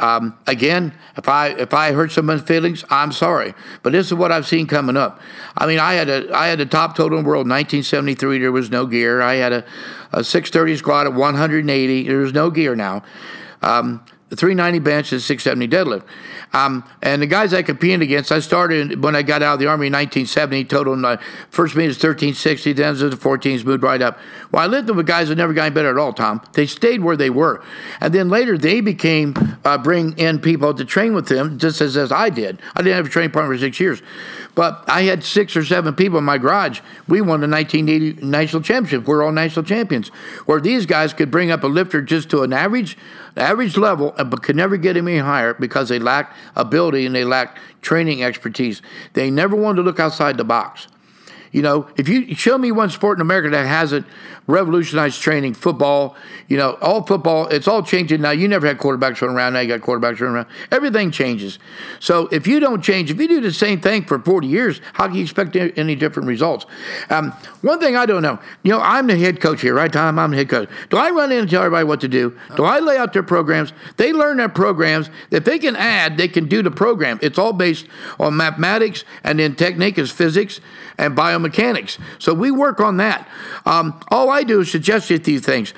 again, if I hurt someone's feelings, I'm sorry. But this is what I've seen coming up. I mean, I had a top total in the world in 1973. There was no gear. I had a 630 squat at 180. There was no gear now. 390 bench and 670 deadlift. And the guys I competed against, I started when I got out of the Army in 1970, total my first meet was 1360, then it was the 14s, moved right up. Well, I lived with guys that never got any better at all, Tom. They stayed where they were. And then later they became, bring in people to train with them, just as I did. I didn't have a training partner for 6 years. But I had 6 or 7 people in my garage. We won the 1980 national championship. We're all national champions. Where these guys could bring up a lifter just to an average level, but could never get him any higher because they lacked ability and they lacked training expertise. They never wanted to look outside the box. You know, if you show me one sport in America that hasn't revolutionized training, football, you know, all football, it's all changing now. You never had quarterbacks running around. Now you got quarterbacks running around. Everything changes. So if you don't change, if you do the same thing for 40 years, how can you expect any different results? One thing I don't know, you know, I'm the head coach here, right, Tom? I'm the head coach. Do I run in and tell everybody what to do? Do I lay out their programs? They learn their programs. If they can add, they can do the program. It's all based on mathematics, and then technique is physics and biomechanics. So we work on that. All I do is suggest you these things.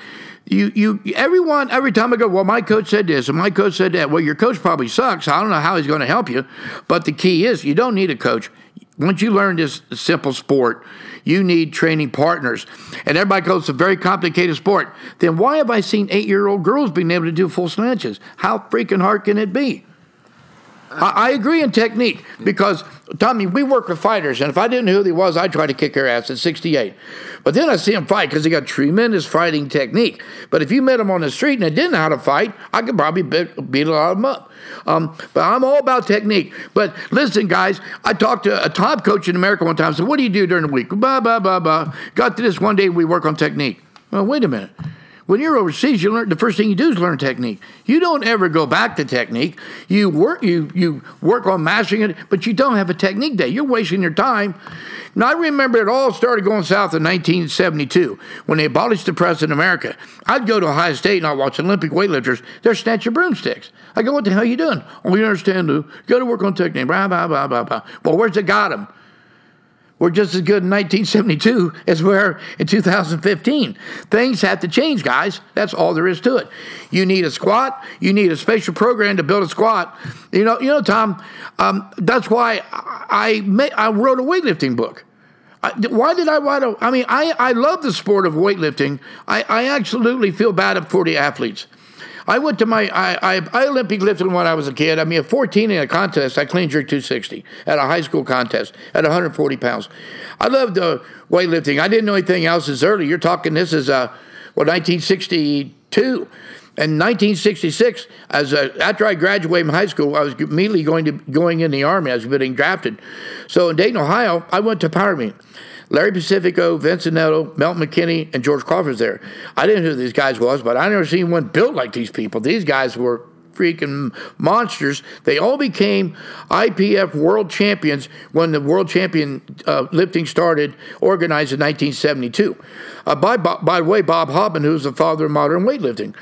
Every time I go, well, my coach said this and my coach said that. Well, your coach probably sucks. I don't know how he's going to help you. But the key is you don't need a coach. Once you learn this simple sport, you need training partners. And everybody goes, it's a very complicated sport. Then why have I seen 8-year-old girls being able to do full snatches? How freaking hard can it be? I agree in technique because, Tommy, we work with fighters, and if I didn't know who they was, I'd try to kick their ass at 68. But then I see them fight because they got tremendous fighting technique. But if you met them on the street and they didn't know how to fight, I could probably beat a lot of them up. But I'm all about technique. But listen, guys, I talked to a top coach in America one time. I said, what do you do during the week? Blah, blah, blah, blah. Got to this one day, we work on technique. Well, wait a minute. When you're overseas, you learn the first thing you do is learn technique. You don't ever go back to technique. You work on mastering it, but you don't have a technique day. You're wasting your time. Now, I remember it all started going south in 1972 when they abolished the press in America. I'd go to Ohio State and I'd watch Olympic weightlifters. They're snatching broomsticks. I go, what the hell are you doing? Oh, you understand, Lou. You got to work on technique. Blah, blah, blah, blah, blah. Well, where's it got them? We're just as good in 1972 as we are in 2015. Things have to change, guys. That's all there is to it. You need a squat. You need a special program to build a squat. You know, Tom. That's why I wrote a weightlifting book. Why did I write a? I mean, I love the sport of weightlifting. I absolutely feel bad for the athletes. I went to my I Olympic lifted when I was a kid. I mean, at 14 in a contest, I clean jerked 260 at a high school contest at 140 pounds. I loved weightlifting. I didn't know anything else as early. You're talking this is, 1962. In 1966, after I graduated from high school, I was immediately going in the Army. I was being drafted. So in Dayton, Ohio, I went to Power Meeting. Larry Pacifico, Vincent Netto, Melton McKinney, and George Crawford's there. I didn't know who these guys was, but I never seen one built like these people. These guys were freaking monsters. They all became IPF world champions when the world champion lifting started, organized in 1972. By the way, Bob Hobbin, who's the father of modern weightlifting.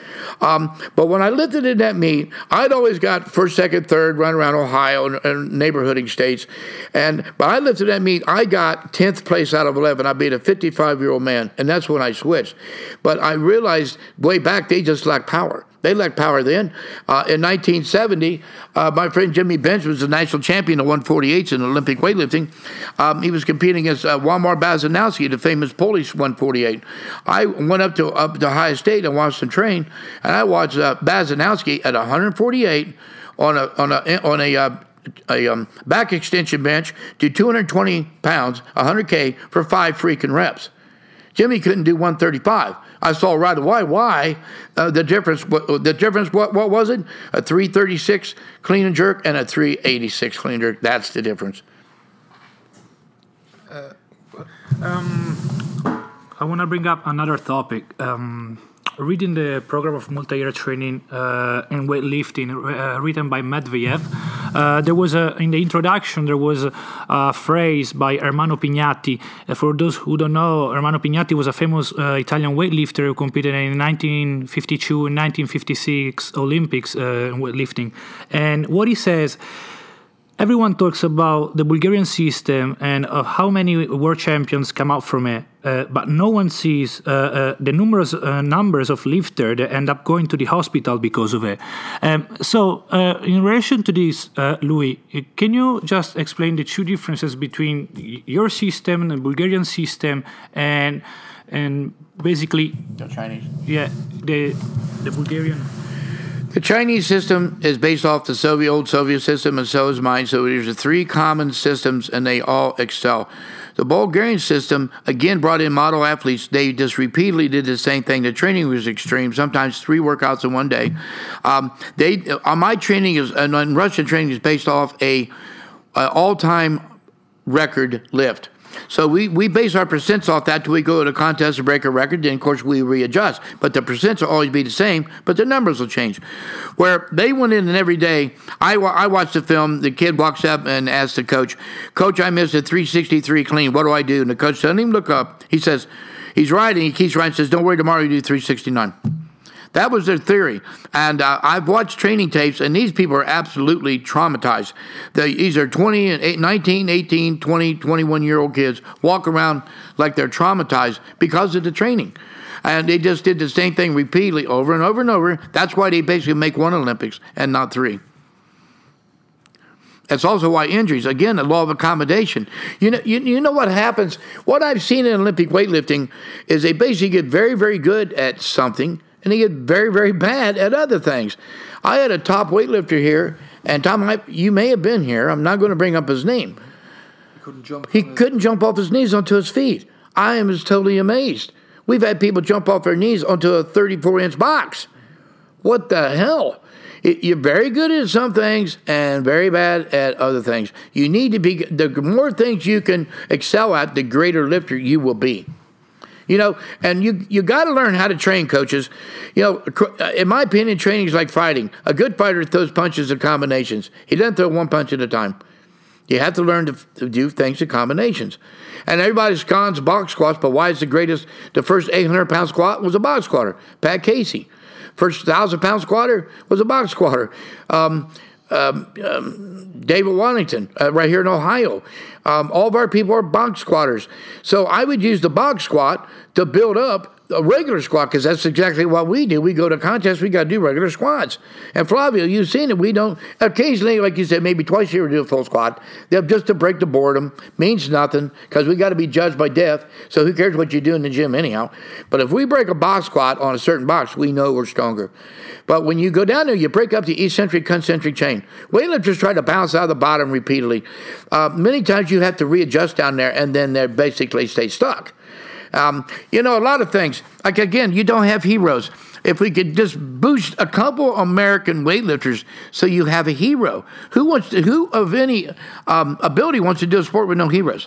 But when I lifted in that meet, I'd always got first, second, third, run around Ohio and neighborhooding states. But I lifted that meet, I got 10th place out of 11. I beat a 55-year-old man, and that's when I switched. But I realized way back they just lacked power. They lacked power then. In 1970, my friend Jimmy Bench was the national champion of 148s in Olympic weightlifting. He was competing against Waldemar Baranowski, the famous Polish 148. I went up to Ohio State and watched him train, and I watched Baranowski at 148 on a back extension bench to 220 pounds, 100K, for 5 freaking reps. Jimmy couldn't do 135. I saw right away why the difference. What was it? A 336 clean and jerk and a 386 clean and jerk. That's the difference. I want to bring up another topic. Reading the program of multi-year training and weightlifting written by Medvedev, in the introduction there was a phrase by Ermanno Pignatti. For those who don't know, Ermanno Pignatti was a famous Italian weightlifter who competed in 1952 and 1956 Olympics in weightlifting. And what he says, everyone talks about the Bulgarian system and of how many world champions come out from it. But no one sees the numerous numbers of lifters that end up going to the hospital because of it. So in relation to this, Louis, can you just explain the two differences between your system and the Bulgarian system and basically the Chinese? Yeah, the Bulgarian. The Chinese system is based off the old Soviet system, and so is mine. So there's 3 common systems, and they all excel. The Bulgarian system, again, brought in model athletes. They just repeatedly did the same thing. The training was extreme, sometimes 3 workouts in one day. My training and Russian training is based off an all-time record lift. So we base our percents off that till we go to a contest and break a record. Then, of course, we readjust. But the percents will always be the same, but the numbers will change. Where they went in and every day, I watched the film. The kid walks up and asks the coach, "Coach, I missed a 363 clean. What do I do?" And the coach doesn't even look up. He says, he's riding. He keeps riding. Says, "Don't worry, tomorrow you do 369. That was their theory. And I've watched training tapes, and these people are absolutely traumatized. These are 19, 18, 20, 21-year-old kids walk around like they're traumatized because of the training. And they just did the same thing repeatedly over and over and over. That's why they basically make 1 Olympics and not 3. That's also why injuries, again, the law of accommodation. You know what happens? What I've seen in Olympic weightlifting is they basically get very, very good at something, and they get very, very bad at other things. I had a top weightlifter here, and Tom, you may have been here. I'm not going to bring up his name. He couldn't jump off his knees onto his feet. I am totally amazed. We've had people jump off their knees onto a 34-inch box. What the hell? You're very good at some things and very bad at other things. You need to be – the more things you can excel at, the greater lifter you will be. You know, and you got to learn how to train, coaches. You know, in my opinion, training is like fighting. A good fighter throws punches and combinations. He doesn't throw one punch at a time. You have to learn to do things in combinations. And everybody's cons box squats, but why is the first 800-pound squat was a box squatter? Pat Casey. First 1,000-pound squatter was a box squatter. David Wellington, right here in Ohio. All of our people are box squatters. So I would use the box squat to build up a regular squat, because that's exactly what we do. We go to contests, we got to do regular squats. And Flavio, you've seen it. We don't, occasionally, like you said, maybe twice a year we do a full squat. They're just to break the boredom. Means nothing, because we got to be judged by death. So who cares what you do in the gym anyhow? But if we break a box squat on a certain box, we know we're stronger. But when you go down there, you break up the eccentric, concentric chain. Weightlifters try to bounce out of the bottom repeatedly. Many times you have to readjust down there, and then they basically stay stuck. You know, a lot of things. Like, again, you don't have heroes. If we could just boost a couple American weightlifters so you have a hero. Who of any ability wants to do a sport with no heroes?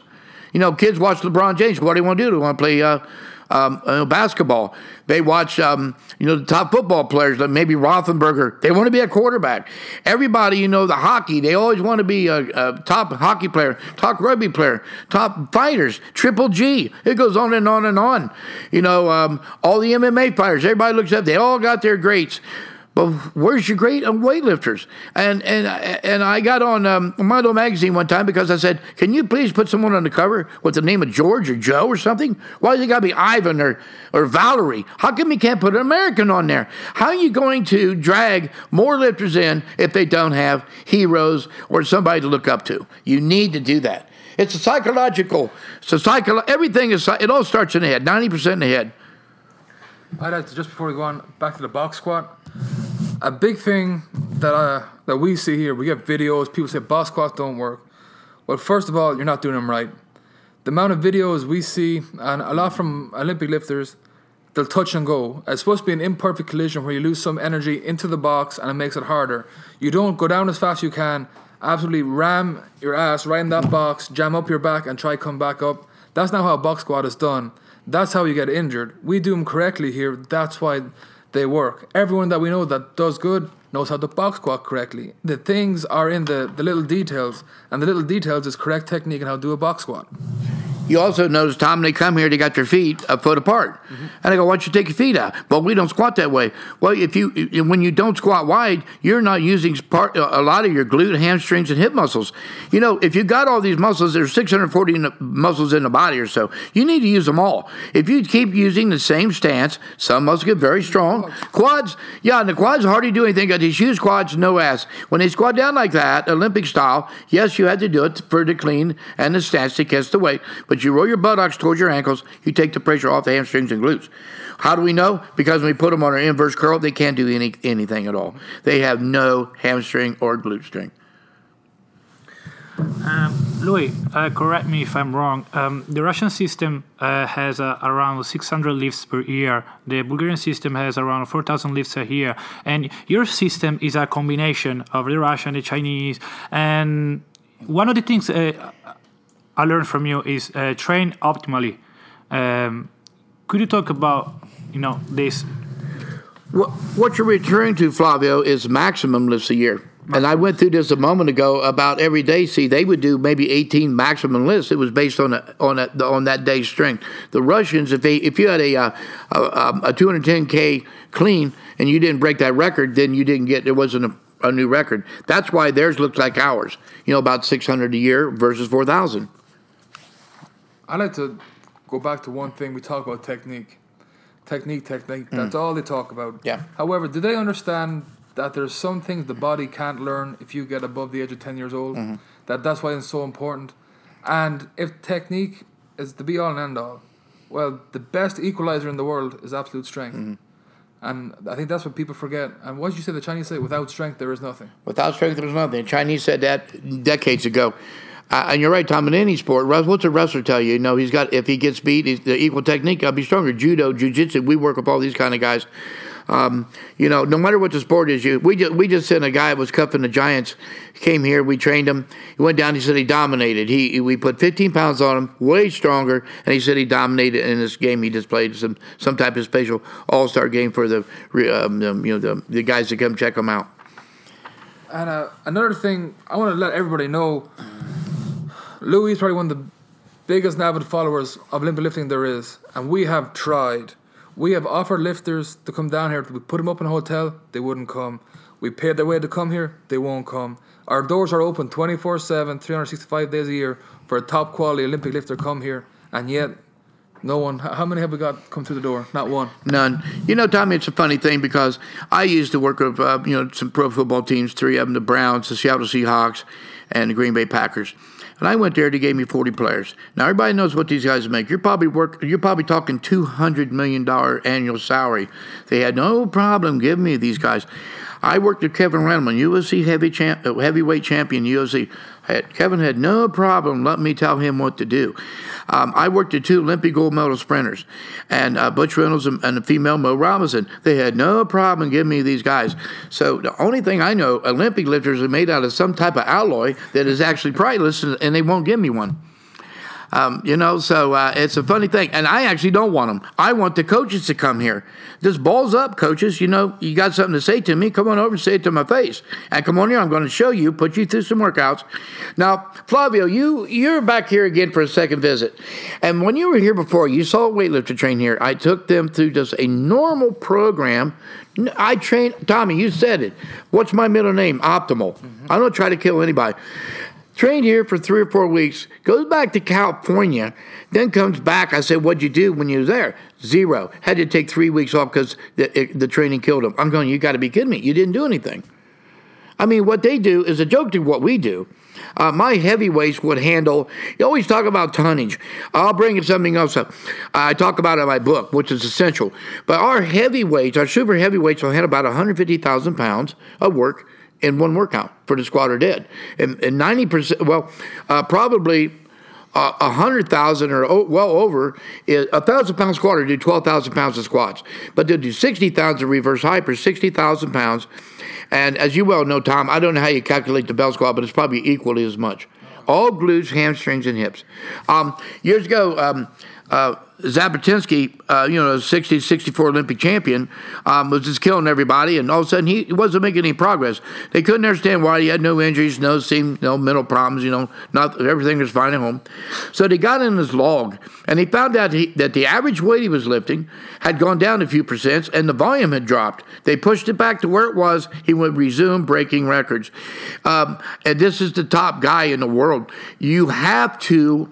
You know, kids watch LeBron James. What do they want to do? They want to play basketball. They watch, the top football players, like maybe Rothenberger. They want to be a quarterback. Everybody, the hockey, they always want to be a top hockey player, top rugby player, top fighters, Triple G. It goes on and on and on. All the MMA fighters, everybody looks up. They all got their greats. But where's your great weightlifters? And I got on Mondo Magazine one time because I said, can you please put someone on the cover with the name of George or Joe or something? Why does it got to be Ivan or Valerie? How come you can't put an American on there? How are you going to drag more lifters in if they don't have heroes or somebody to look up to? You need to do that. It's a psychological. Everything is, it all starts in the head, 90% in the head. I'd like to, just before we go on, back to the box squat. A big thing that we see here, we get videos, people say box squats don't work. Well, first of all, you're not doing them right. The amount of videos we see, and a lot from Olympic lifters, they'll touch and go. It's supposed to be an imperfect collision where you lose some energy into the box and it makes it harder. You don't go down as fast as you can, absolutely ram your ass right in that box, jam up your back and try to come back up. That's not how a box squat is done. That's how you get injured. We do them correctly here. That's why they work. Everyone that we know that does good knows how to box squat correctly. The things are in the little details, and the little details is correct technique and how to do a box squat. You also notice, Tom, they come here, they got their feet a foot apart. Mm-hmm. And I go, why don't you take your feet out? But we don't squat that way. Well, when you don't squat wide, you're not using a lot of your glute, hamstrings, and hip muscles. If you got all these muscles, there's 640 muscles in the body or so. You need to use them all. If you keep using the same stance, some muscles get very strong. Quads, yeah, and the quads hardly do anything. Got these huge quads, no ass. When they squat down like that, Olympic style, yes, you had to do it for the clean and the stance to catch the weight. But you roll your buttocks towards your ankles, you take the pressure off the hamstrings and glutes. How do we know? Because when we put them on our inverse curl, they can't do anything at all. They have no hamstring or glute strength. Louis, correct me if I'm wrong. The Russian system has around 600 lifts per year. The Bulgarian system has around 4,000 lifts a year. And your system is a combination of the Russian, the Chinese. And one of the things I learned from you is train optimally. Could you talk about, this? What you're referring to, Flavio, is maximum lifts a year. And I went through this a moment ago about every day. See, they would do maybe 18 maximum lifts. It was based on that day's strength. The Russians, if you had a 210K clean and you didn't break that record, then you didn't get, there wasn't a new record. That's why theirs looks like ours. About 600 a year versus 4,000. I like to go back to one thing. We talk about technique. That's all they talk about. Yeah. However, do they understand that there's some things the body can't learn if you get above the age of 10 years old? Mm-hmm. That's why it's so important. And if technique is the be-all and end-all, well, the best equalizer in the world is absolute strength. Mm-hmm. And I think that's what people forget. And what did you say the Chinese say? Without strength, there is nothing. Without strength, there is nothing. The Chinese said that decades ago. And you're right, Tom, in any sport, what's a wrestler tell you? He's got, if he gets beat, he's the equal technique, I'll be stronger. Judo, jiu-jitsu, we work with all these kind of guys. No matter what the sport is, we just sent a guy that was cuffing the Giants, came here, we trained him. He went down, he said he dominated. We put 15 pounds on him, way stronger, and he said he dominated in this game. He displayed some type of special all-star game for the guys that come check him out. And another thing, I want to let everybody know, Louis is probably one of the biggest and avid followers of Olympic lifting there is, and we have tried. We have offered lifters to come down here. We put them up in a hotel, they wouldn't come. We paid their way to come here, they won't come. Our doors are open 24/7, 365 days a year for a top quality Olympic lifter to come here, and yet no one. How many have we got come through the door? Not one. None. You know, Tommy, it's a funny thing because I used to work with some pro football teams, three of them, the Browns, the Seattle Seahawks, and the Green Bay Packers. And I went there, they gave me 40 players. Now, everybody knows what these guys make. You're probably talking $200 million annual salary. They had no problem giving me these guys. I worked with Kevin Rendleman, UFC heavyweight champion, UFC. Kevin had no problem letting me tell him what to do. I worked with two Olympic gold medal sprinters, and Butch Reynolds and the female Mo Robinson. They had no problem giving me these guys. So the only thing I know, Olympic lifters are made out of some type of alloy that is actually priceless, and they won't give me one. So it's a funny thing. And I actually don't want them. I want the coaches to come here. Just balls up, coaches. You know, you got something to say to me, come on over and say it to my face. And come on here, I'm going to show you, put you through some workouts. Now, Flavio, you're back here again for a second visit. And when you were here before, you saw a weightlifter train here. I took them through just a normal program. I train, Tommy, you said it. What's my middle name? Optimal. Mm-hmm. I don't try to kill anybody. Trained here for 3 or 4 weeks, goes back to California, then comes back. I said, what'd you do when you were there? Zero. Had to take 3 weeks off because the training killed him. I'm going, you got to be kidding me. You didn't do anything. I mean, what they do is a joke to what we do. My heavyweights would handle, you always talk about tonnage. I'll bring something else up. I talk about it in my book, which is essential. But our heavyweights, our super heavyweights will handle about 150,000 pounds of work in one workout for the squat or dead. And 90%, probably 100,000 or well over, is 1,000 pound squatter do 12,000 pounds of squats. But they'll do 60,000 reverse hyper, 60,000 pounds. And as you well know, Tom, I don't know how you calculate the bell squat, but it's probably equally as much. All glutes, hamstrings, and hips. Years ago, Zapatinsky, 64 Olympic champion, was just killing everybody, and all of a sudden he wasn't making any progress. They couldn't understand why. He had no injuries, no mental problems, everything was fine at home. So they got in his log, and he found out that the average weight he was lifting had gone down a few percents, and the volume had dropped. They pushed it back to where it was. He would resume breaking records. And this is the top guy in the world. You have to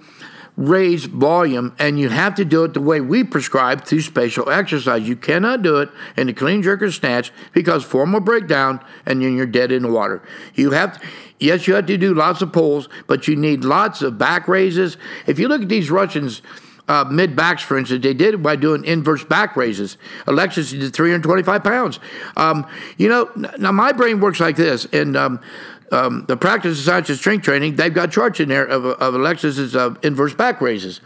raise volume, and you have to do it the way we prescribe through spatial exercise. You cannot do it in the clean, jerk, or snatch because form will break down, and then you're dead in the water. You have to do lots of pulls, but you need lots of back raises. If you look at these Russians, mid-backs, for instance, they did it by doing inverse back raises. Alexis did 325 pounds. Now my brain works like this, and the practice of science of strength training, they've got charts in there of Alexis's inverse back raises.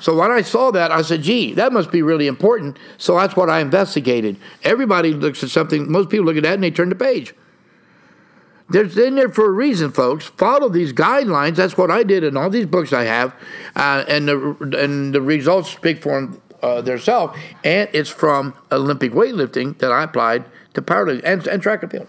So when I saw that, I said, gee, that must be really important. So that's what I investigated. Everybody looks at something, most people look at that and they turn the page. They're in there for a reason, folks. Follow these guidelines. That's what I did in all these books I have. And the results speak for them themselves. And it's from Olympic weightlifting that I applied to powerlifting and track and field.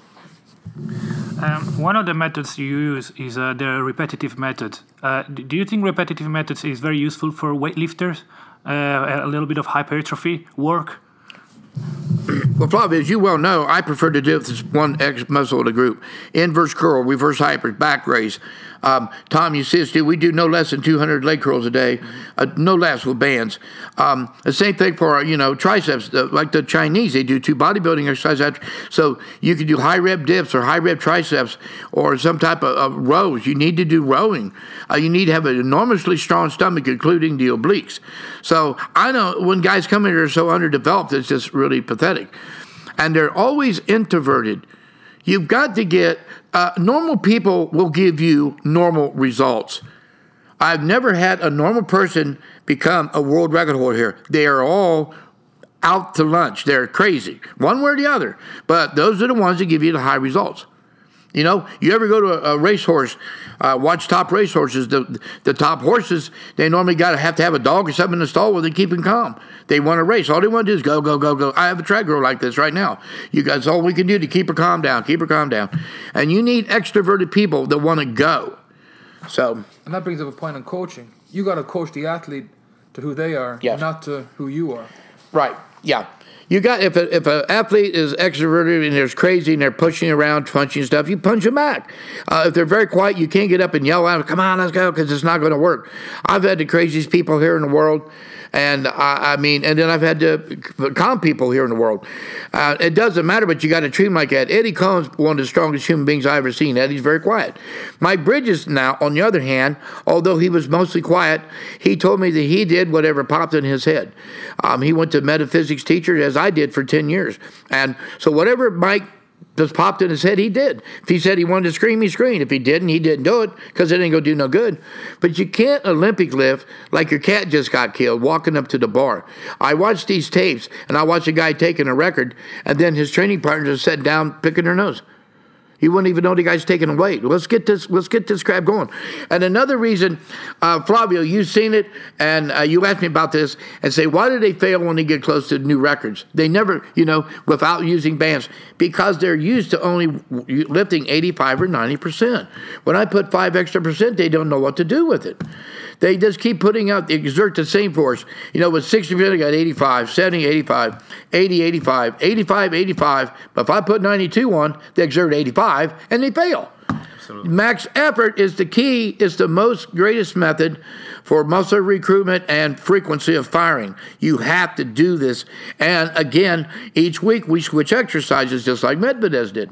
One of the methods you use is the repetitive method. Do you think repetitive methods is very useful for weightlifters? A little bit of hypertrophy work? Well, Flavio, as you well know, I prefer to do it with one muscle in a group. Inverse curl, reverse hyper, back raise. Tom, you see us do, we do no less than 200 leg curls a day, no less with bands. The same thing for our, triceps. Like the Chinese, they do two bodybuilding exercises. So you can do high rep dips or high rep triceps or some type of rows. You need to do rowing. You need to have an enormously strong stomach, including the obliques. So I know when guys come in here are so underdeveloped, it's just really pathetic. And they're always introverted. You've got to get normal people will give you normal results. I've never had a normal person become a world record holder here. They are all out to lunch. They're crazy, one way or the other. But those are the ones that give you the high results. You ever go to a racehorse, watch top racehorses, the top horses, they normally have to have a dog or something in the stall where they keep them calm. They want to race. All they want to do is go, go, go, go. I have a track girl like this right now. You guys, all we can do to keep her calm down. And you need extroverted people that want to go. So, and that brings up a point on coaching. You got to coach the athlete to who they are, yes, not to who you are. Right. Yeah. You got, if an athlete is extroverted and they're crazy and they're pushing around, punching stuff, you punch them back. If they're very quiet, you can't get up and yell at them, come on, let's go, because it's not going to work. I've had the craziest people here in the world, and I mean, and then I've had to calm people here in the world. It doesn't matter, but you got to treat them like that. Eddie Cohn's one of the strongest human beings I've ever seen. Eddie's very quiet. Mike Bridges, now, on the other hand, although he was mostly quiet, he told me that he did whatever popped in his head. He went to metaphysics teacher, as I did for 10 years. And so whatever Mike just popped in his head, he did. If he said he wanted to scream, he screamed. If he didn't, he didn't do it because it ain't going to do no good. But you can't Olympic lift like your cat just got killed walking up to the bar. I watched these tapes, and I watched a guy taking a record, and then his training partner just sat down picking their nose. You wouldn't even know the guy's taking a weight. Let's get this crap going. And another reason, Flavio, you've seen it, and you asked me about this, and say, why do they fail when they get close to new records? They never, without using bands, because they're used to only lifting 85 or 90%. When I put 5% extra, they don't know what to do with it. They just keep putting out, exert the same force. With 60%, I got 85, 70, 85, 80, 85, 85, 85. But if I put 92 on, they exert 85, and they fail. Absolutely. Max effort is the key, is the most greatest method for muscle recruitment and frequency of firing. You have to do this. And again, each week we switch exercises just like Medvedev did.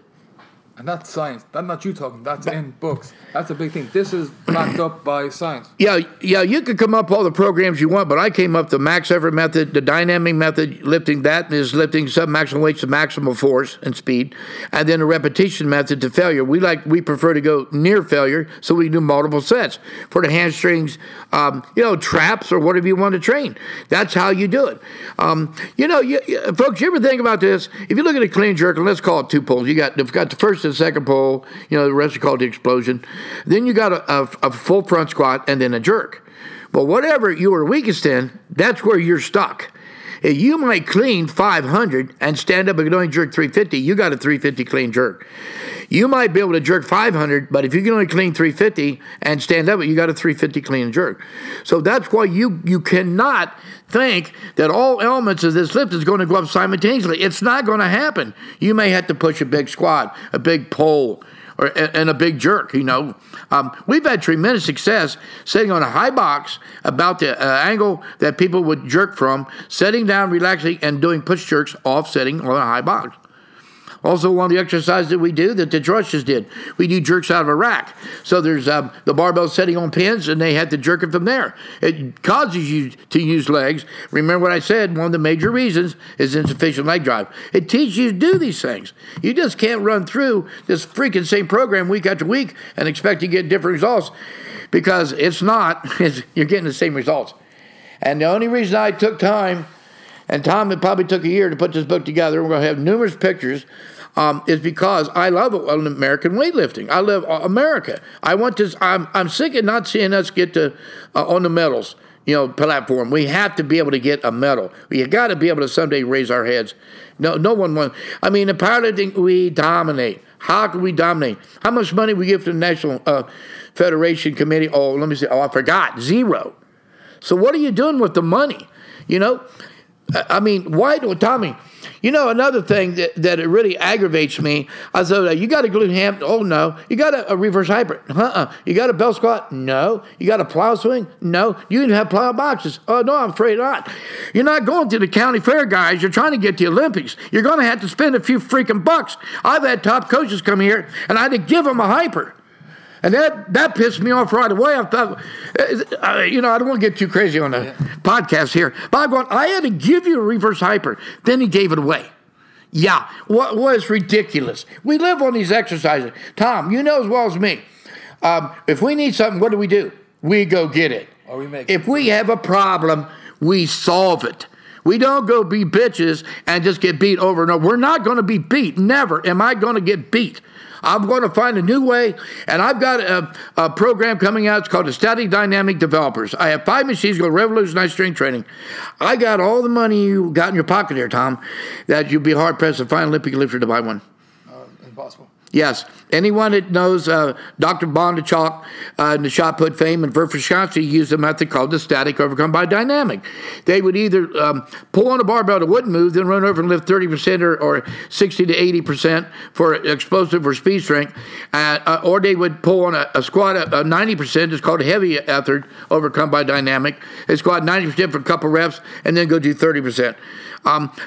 And that's science. That's not you talking. That's in books. That's a big thing. This is backed up by science. Yeah, you could come up all the programs you want, but I came up the max effort method, the dynamic method, lifting that is lifting submaximal weights to maximal force and speed, and then a repetition method to failure. We prefer to go near failure, so we do multiple sets for the hamstrings, traps or whatever you want to train. That's how you do it. Folks, you ever think about this? If you look at a clean jerk, and let's call it two pulls. You've got the first and second pull, the rest is called the explosion. Then you got a full front squat and then a jerk. Well, whatever you are weakest in, that's where you're stuck. If you might clean 500 and stand up and only jerk 350, you got a 350 clean jerk. You might be able to jerk 500, but if you can only clean 350 and stand up, you got a 350 clean jerk. So that's why you cannot think that all elements of this lift is going to go up simultaneously. It's not going to happen. You may have to push a big squat, a big pull, and a big jerk. We've had tremendous success sitting on a high box about the angle that people would jerk from, sitting down, relaxing, and doing push jerks off sitting on a high box. Also, one of the exercises that we do that the Russians did, we do jerks out of a rack. So there's the barbell sitting on pins, and they had to jerk it from there. It causes you to use legs. Remember what I said, one of the major reasons is insufficient leg drive. It teaches you to do these things. You just can't run through this freaking same program week after week and expect to get different results, because you're getting the same results. And the only reason I took time, and Tom, it probably took a year to put this book together. We're going to have numerous pictures. Is because I love American weightlifting. I love America. I want this. I'm sick of not seeing us get to on the medals, platform. We have to be able to get a medal. We got to be able to someday raise our heads. No one won. I mean, in powerlifting, we dominate. How can we dominate? How much money we give to the National Federation Committee? I forgot. Zero. So what are you doing with the money? I mean, why do Tommy? Another thing that it really aggravates me. I said, you got a glute ham? Oh, no. You got a reverse hybrid? Uh-uh. You got a bell squat? No. You got a plow swing? No. You even have plow boxes? Oh, no, I'm afraid not. You're not going to the county fair, guys. You're trying to get to the Olympics. You're going to have to spend a few freaking bucks. I've had top coaches come here, and I had to give them a hyper. And that pissed me off right away. I thought, I don't want to get too crazy on the podcast here. But I'm going, I had to give you a reverse hyper. Then he gave it away. Yeah, what was ridiculous. We live on these exercises. Tom, you know as well as me, if we need something, what do? We go get it. Or we make it. If we have a problem, we solve it. We don't go be bitches and just get beat over and over. We're not going to be beat. Never am I going to get beat. I'm going to find a new way, and I've got a program coming out. It's called the Static Dynamic Developers. I have 5 machines going to revolutionize strength training. I got all the money you got in your pocket there, Tom, that you'd be hard-pressed to find an Olympic lifter to buy one. Impossible. Yes, anyone that knows Dr. Bondichok in the shot put fame and Verkhoshansky used a method called the static overcome by dynamic. They would either pull on a barbell that wouldn't move, then run over and lift 30% or 60 to 80% for explosive or speed strength, or they would pull on a squat of 90%. It's called a heavy effort overcome by dynamic. They squat 90% for a couple reps and then go do 30%.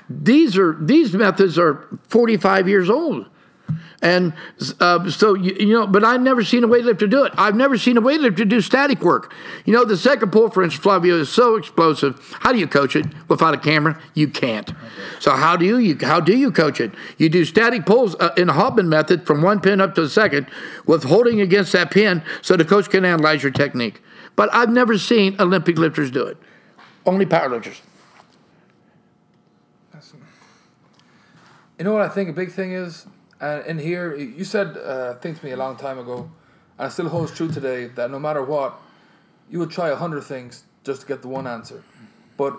These methods are 45 years old. And so, but I've never seen a weightlifter do it. I've never seen a weightlifter do static work. You know, the second pull, for instance, Flavio, is so explosive. How do you coach it without a camera? You can't. Okay. So how do you coach it? You do static pulls in the Hobbin method from one pin up to the second with holding against that pin so the coach can analyze your technique. But I've never seen Olympic lifters do it. Only powerlifters. You know what I think a big thing is? And in here, you said, thing to me a long time ago, and it still holds true today, that no matter what, you would try 100 things just to get the one answer. But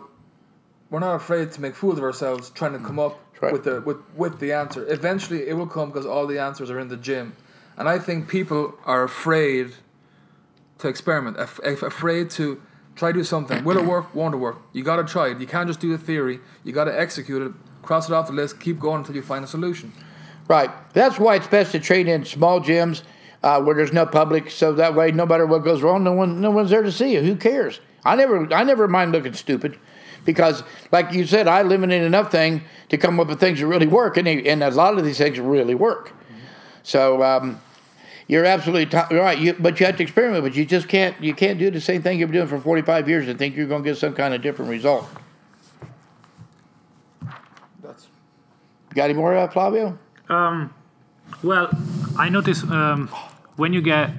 we're not afraid to make fools of ourselves trying to come up with the answer. Eventually, it will come because all the answers are in the gym. And I think people are afraid to experiment, afraid to try to do something. Will it work? Won't it work? You got to try it. You can't just do the theory. You got to execute it, cross it off the list, keep going until you find a solution. Right. That's why it's best to train in small gyms where there's no public, so that way no matter what goes wrong, no one's there to see you. Who cares? I never mind looking stupid because, like you said, I eliminate enough thing to come up with things that really work, and a lot of these things really work. Mm-hmm. So you're absolutely right. But you have to experiment, but you just can't do the same thing you've been doing for 45 years and think you're going to get some kind of different result. Got any more, Flavio? Well, I noticed when you get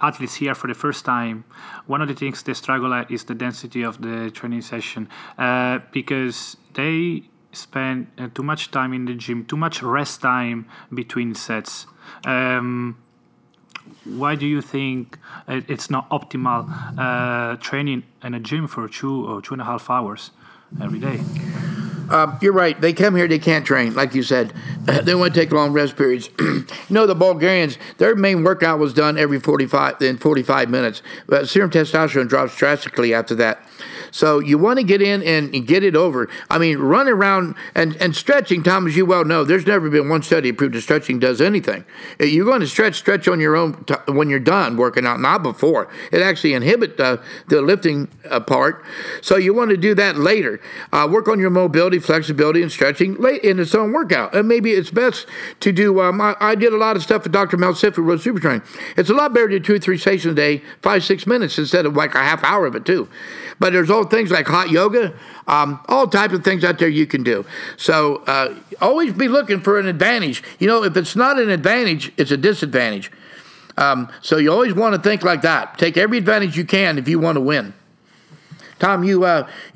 athletes here for the first time, one of the things they struggle at is the density of the training session because they spend too much time in the gym, too much rest time between sets. Why do you think it's not optimal training in a gym for 2 or 2.5 hours every day? You're right. They come here, they can't train, like you said. They want to take long rest periods. The Bulgarians, their main workout was done every 45 minutes. But serum testosterone drops drastically after that. So you want to get in and get it over. I mean, run around and stretching, Tom, as you well know, there's never been one study that proved that stretching does anything. You're going to stretch on your own when you're done working out, not before. It actually inhibits the lifting part. So you want to do that later. Work on your mobility, flexibility, and stretching late in its own workout. And maybe it's best to do, I did a lot of stuff with Dr. Mel Siff, who wrote Super Train. It's a lot better to do 2 or 3 sessions a day, 5-6 minutes instead of like a half hour of it too. But there's all things like hot yoga, all types of things out there you can do. So always be looking for an advantage. You know, if it's not an advantage, it's a disadvantage. So you always want to think like that. Take every advantage you can if you want to win. Tom, you're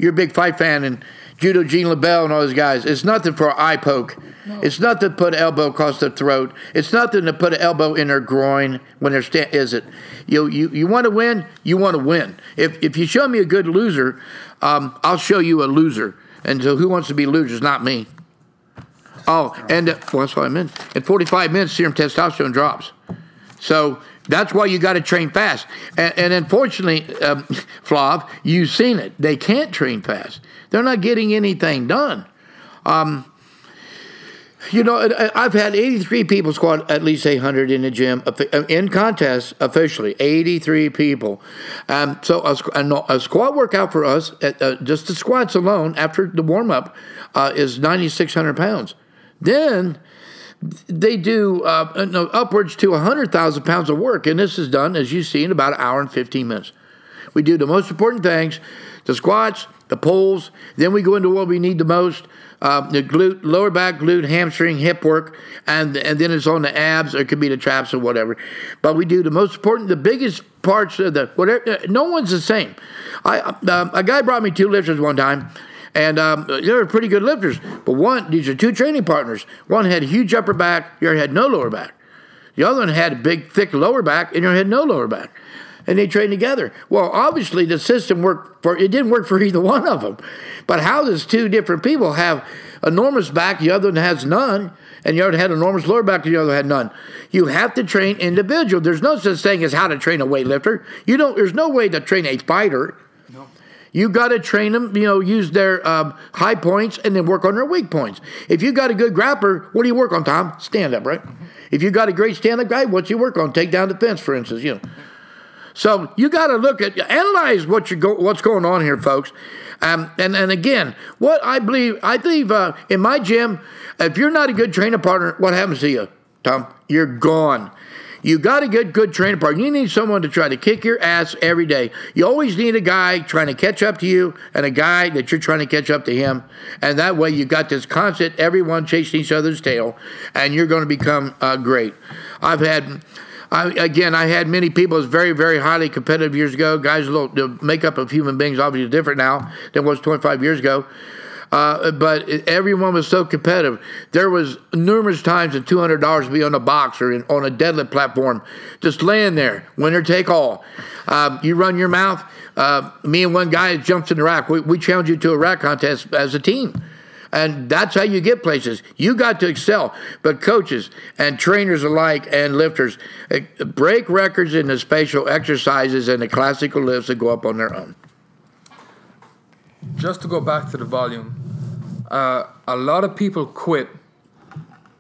a big fight fan, and Judo, Jean LaBelle, and all those guys. It's nothing for eye poke. No. It's nothing to put an elbow across their throat. It's nothing to put an elbow in their groin when they're is it? You want to win? You want to win. If you show me a good loser, I'll show you a loser. And so who wants to be losers? Not me. Oh, and that's what I meant. In 45 minutes, serum testosterone drops. So that's why you got to train fast. And unfortunately, Flav, you've seen it. They can't train fast. They're not getting anything done. I've had 83 people squat at least 800 in the gym, in contests officially, 83 people. So a squat workout for us, just the squats alone after the warm-up, is 9,600 pounds. Then they do upwards to 100,000 pounds of work, and this is done, as you see, in about an hour and 15 minutes. We do the most important things, the squats, the pulls, then we go into what we need the most, the glute, lower back, glute, hamstring, hip work, and then it's on the abs, or it could be the traps or whatever. But we do the most important, the biggest parts of the whatever. No one's the same. A guy brought me 2 lifters one time, and they were pretty good lifters. But these are 2 training partners. One had a huge upper back, the other had no lower back. The other one had a big, thick lower back, and the other had no lower back. And they trained together. Well, obviously the system worked for it didn't work for either one of them. But how does 2 different people have enormous back, the other one has none, and the other had enormous lower back, and the other had none. You have to train individual. There's no such thing as how to train a weightlifter. There's no way to train a fighter. No. You got to train them, use their high points and then work on their weak points. If you got a good grappler, what do you work on, Tom? Stand up, right? Mm-hmm. If you got a great stand-up guy, what do you work on? Take down defense, for instance, So you got to analyze what's going on here, folks. And again, what I believe in my gym, if you're not a good training partner, what happens to you, Tom? You're gone. You got a good training partner. You need someone to try to kick your ass every day. You always need a guy trying to catch up to you and a guy that you're trying to catch up to him. And that way you got this constant, everyone chasing each other's tail, and you're going to become great. I had many people as very, very highly competitive years ago. Guys, the makeup of human beings obviously different now than was 25 years ago. But everyone was so competitive. There was numerous times that $200 would be on a box or on a deadlift platform, just laying there, winner take all. You run your mouth. Me and one guy jumps in the rack. We challenge you to a rack contest as a team. And that's how you get places. You got to excel. But coaches and trainers alike and lifters break records in the spatial exercises and the classical lifts that go up on their own. Just to go back to the volume, a lot of people quit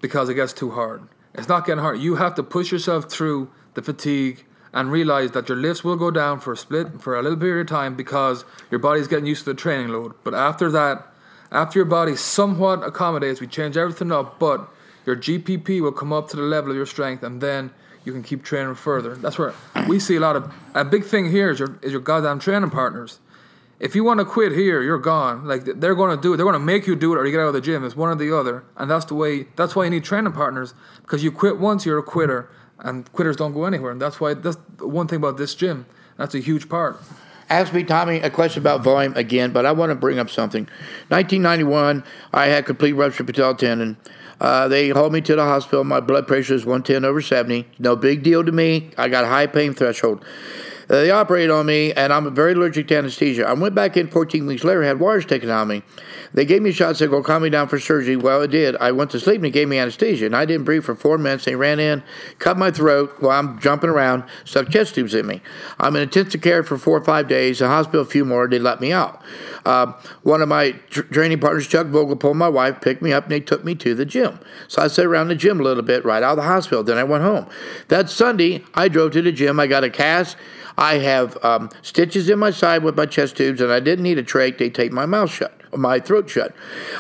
because it gets too hard. It's not getting hard. You have to push yourself through the fatigue and realize that your lifts will go down for a little period of time because your body's getting used to the training load. But after that, after your body somewhat accommodates, we change everything up, but your GPP will come up to the level of your strength, and then you can keep training further. That's where we see a big thing here is your goddamn training partners. If you want to quit here, you're gone. Like, they're going to do it. They're going to make you do it or you get out of the gym. It's one or the other. And that's why you need training partners, because you quit once, you're a quitter, and quitters don't go anywhere. And that's one thing about this gym. That's a huge part. Ask me, Tommy, a question about volume again, but I want to bring up something. 1991, I had complete rupture patella tendon. They hauled me to the hospital. My blood pressure is 110/70. No big deal to me. I got a high pain threshold. They operated on me, and I'm very allergic to anesthesia. I went back in 14 weeks later, had wires taken out of me. They gave me shots that go calm me down for surgery. Well, it did. I went to sleep, and it gave me anesthesia, and I didn't breathe for 4 minutes. They ran in, cut my throat while I'm jumping around, stuck chest tubes in me. I'm in intensive care for 4 or 5 days. The hospital, a few more, they let me out. One of my training partners, Chuck Vogelpohl, my wife, picked me up, and they took me to the gym. So I sat around the gym a little bit right out of the hospital. Then I went home. That Sunday, I drove to the gym. I got a cast. I have stitches in my side with my chest tubes, and I didn't need a trach. They taped my mouth shut, my throat shut.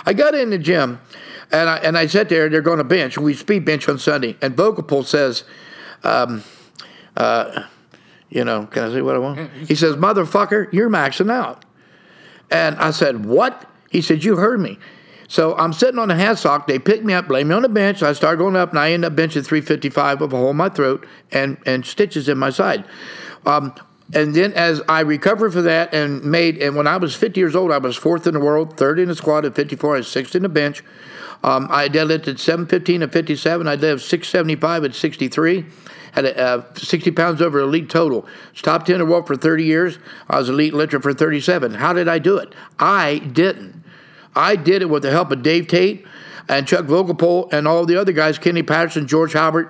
I got in the gym, and I sat there. They're going to bench. We speed bench on Sunday, and Vogelpohl says, can I say what I want? He says, motherfucker, you're maxing out. And I said, what? He said, you heard me. So I'm sitting on a hassock. They pick me up, lay me on the bench. I start going up, and I end up benching 355 with a hole in my throat and stitches in my side. And then as I recovered from that and when I was 50 years old, I was 4th in the world, 3rd in the squad at 54, I was 6th in the bench. I deadlifted 715 at 57. I deadlifted 675 at 63. Had 60 pounds over elite total. Was top 10 in the world for 30 years. I was elite lifter for 37. How did I do it? I didn't. I did it with the help of Dave Tate and Chuck Vogelpohl and all the other guys, Kenny Patterson, George Hackett,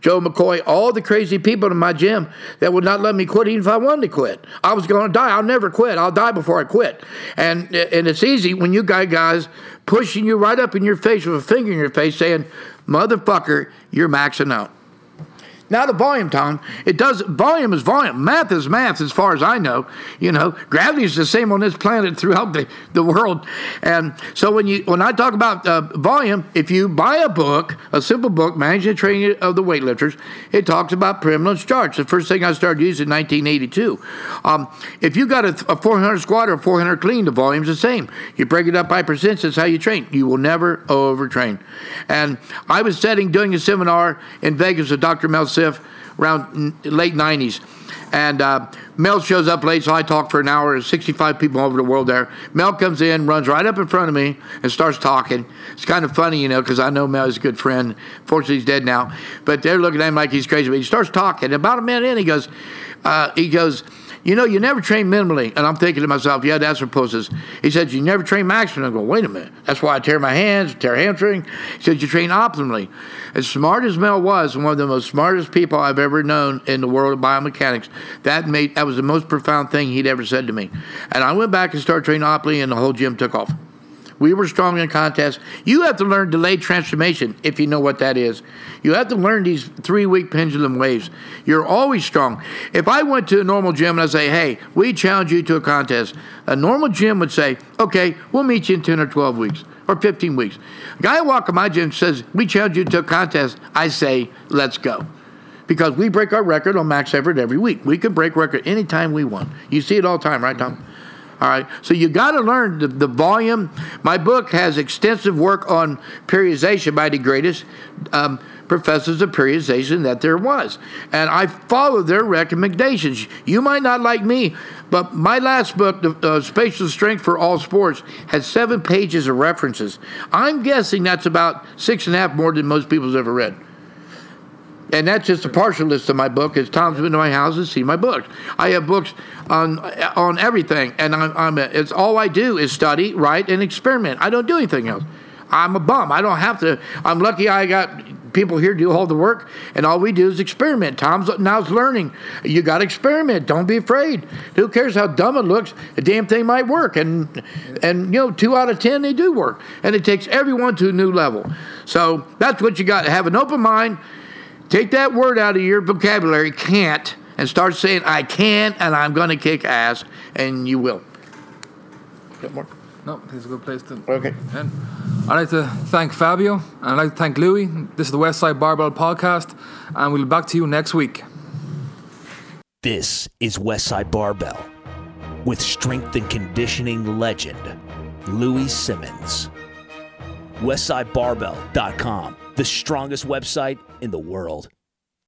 Joe McCoy, all the crazy people in my gym that would not let me quit even if I wanted to quit. I was going to die. I'll never quit. I'll die before I quit. And it's easy when you got guys pushing you right up in your face with a finger in your face saying, motherfucker, you're maxing out. Now the volume, Tom. Volume is volume. Math is math as far as I know. Gravity is the same on this planet throughout the world. And so when I talk about volume, if you buy a book, a simple book, Management Training of the Weightlifters, it talks about primulence charts. The first thing I started using in 1982. If you got a 400 squat or a 400 clean, the volume's the same. You break it up by percents, that's how you train. You will never overtrain. And I was doing a seminar in Vegas with Dr. Mel Siff around late 90s, and Mel shows up late, so I talk for an hour. There's 65 people all over the world there. Mel comes in, runs right up in front of me, and starts talking. It's kind of funny, because I know Mel is a good friend. Fortunately, he's dead now, but they're looking at him like he's crazy. But he starts talking. About a minute in, he goes, you know, you never train minimally. And I'm thinking to myself, yeah, that's what poses. He said, you never train maximally. I go, wait a minute. That's why I tear my hands, tear hamstring. He said, you train optimally. As smart as Mel was, and one of the most smartest people I've ever known in the world of biomechanics, that was the most profound thing he'd ever said to me. And I went back and started training optimally, and the whole gym took off. We were strong in contests. You have to learn delayed transformation, if you know what that is. You have to learn these 3-week pendulum waves. You're always strong. If I went to a normal gym and I say, hey, we challenge you to a contest, a normal gym would say, okay, we'll meet you in 10 or 12 weeks or 15 weeks. A guy walks in my gym and says, we challenge you to a contest. I say, let's go. Because we break our record on max effort every week. We can break record anytime we want. You see it all the time, right, Tom? All right, so you got to learn the volume. My book has extensive work on periodization by the greatest professors of periodization that there was. And I follow their recommendations. You might not like me, but my last book, Spatial Strength for All Sports, has 7 pages of references. I'm guessing that's about 6.5 more than most people's ever read. And that's just a partial list of my book. As Tom's been to my house and seen my books. I have books on everything, and it's all I do is study, write, and experiment. I don't do anything else. I'm a bum. I don't have to. I'm lucky I got people here do all the work, and all we do is experiment. Tom's now's learning. You got to experiment. Don't be afraid. Who cares how dumb it looks? A damn thing might work, and 2 out of 10 they do work, and it takes everyone to a new level. So that's what you got. Have an open mind. Take that word out of your vocabulary, can't, and start saying, I can, and I'm going to kick ass, and you will. Got more? No, it's a good place to end. I'd like to thank Fabio, and I'd like to thank Louis. This is the Westside Barbell Podcast, and we'll be back to you next week. This is Westside Barbell with strength and conditioning legend, Louis Simmons. Westsidebarbell.com, the strongest website in the world.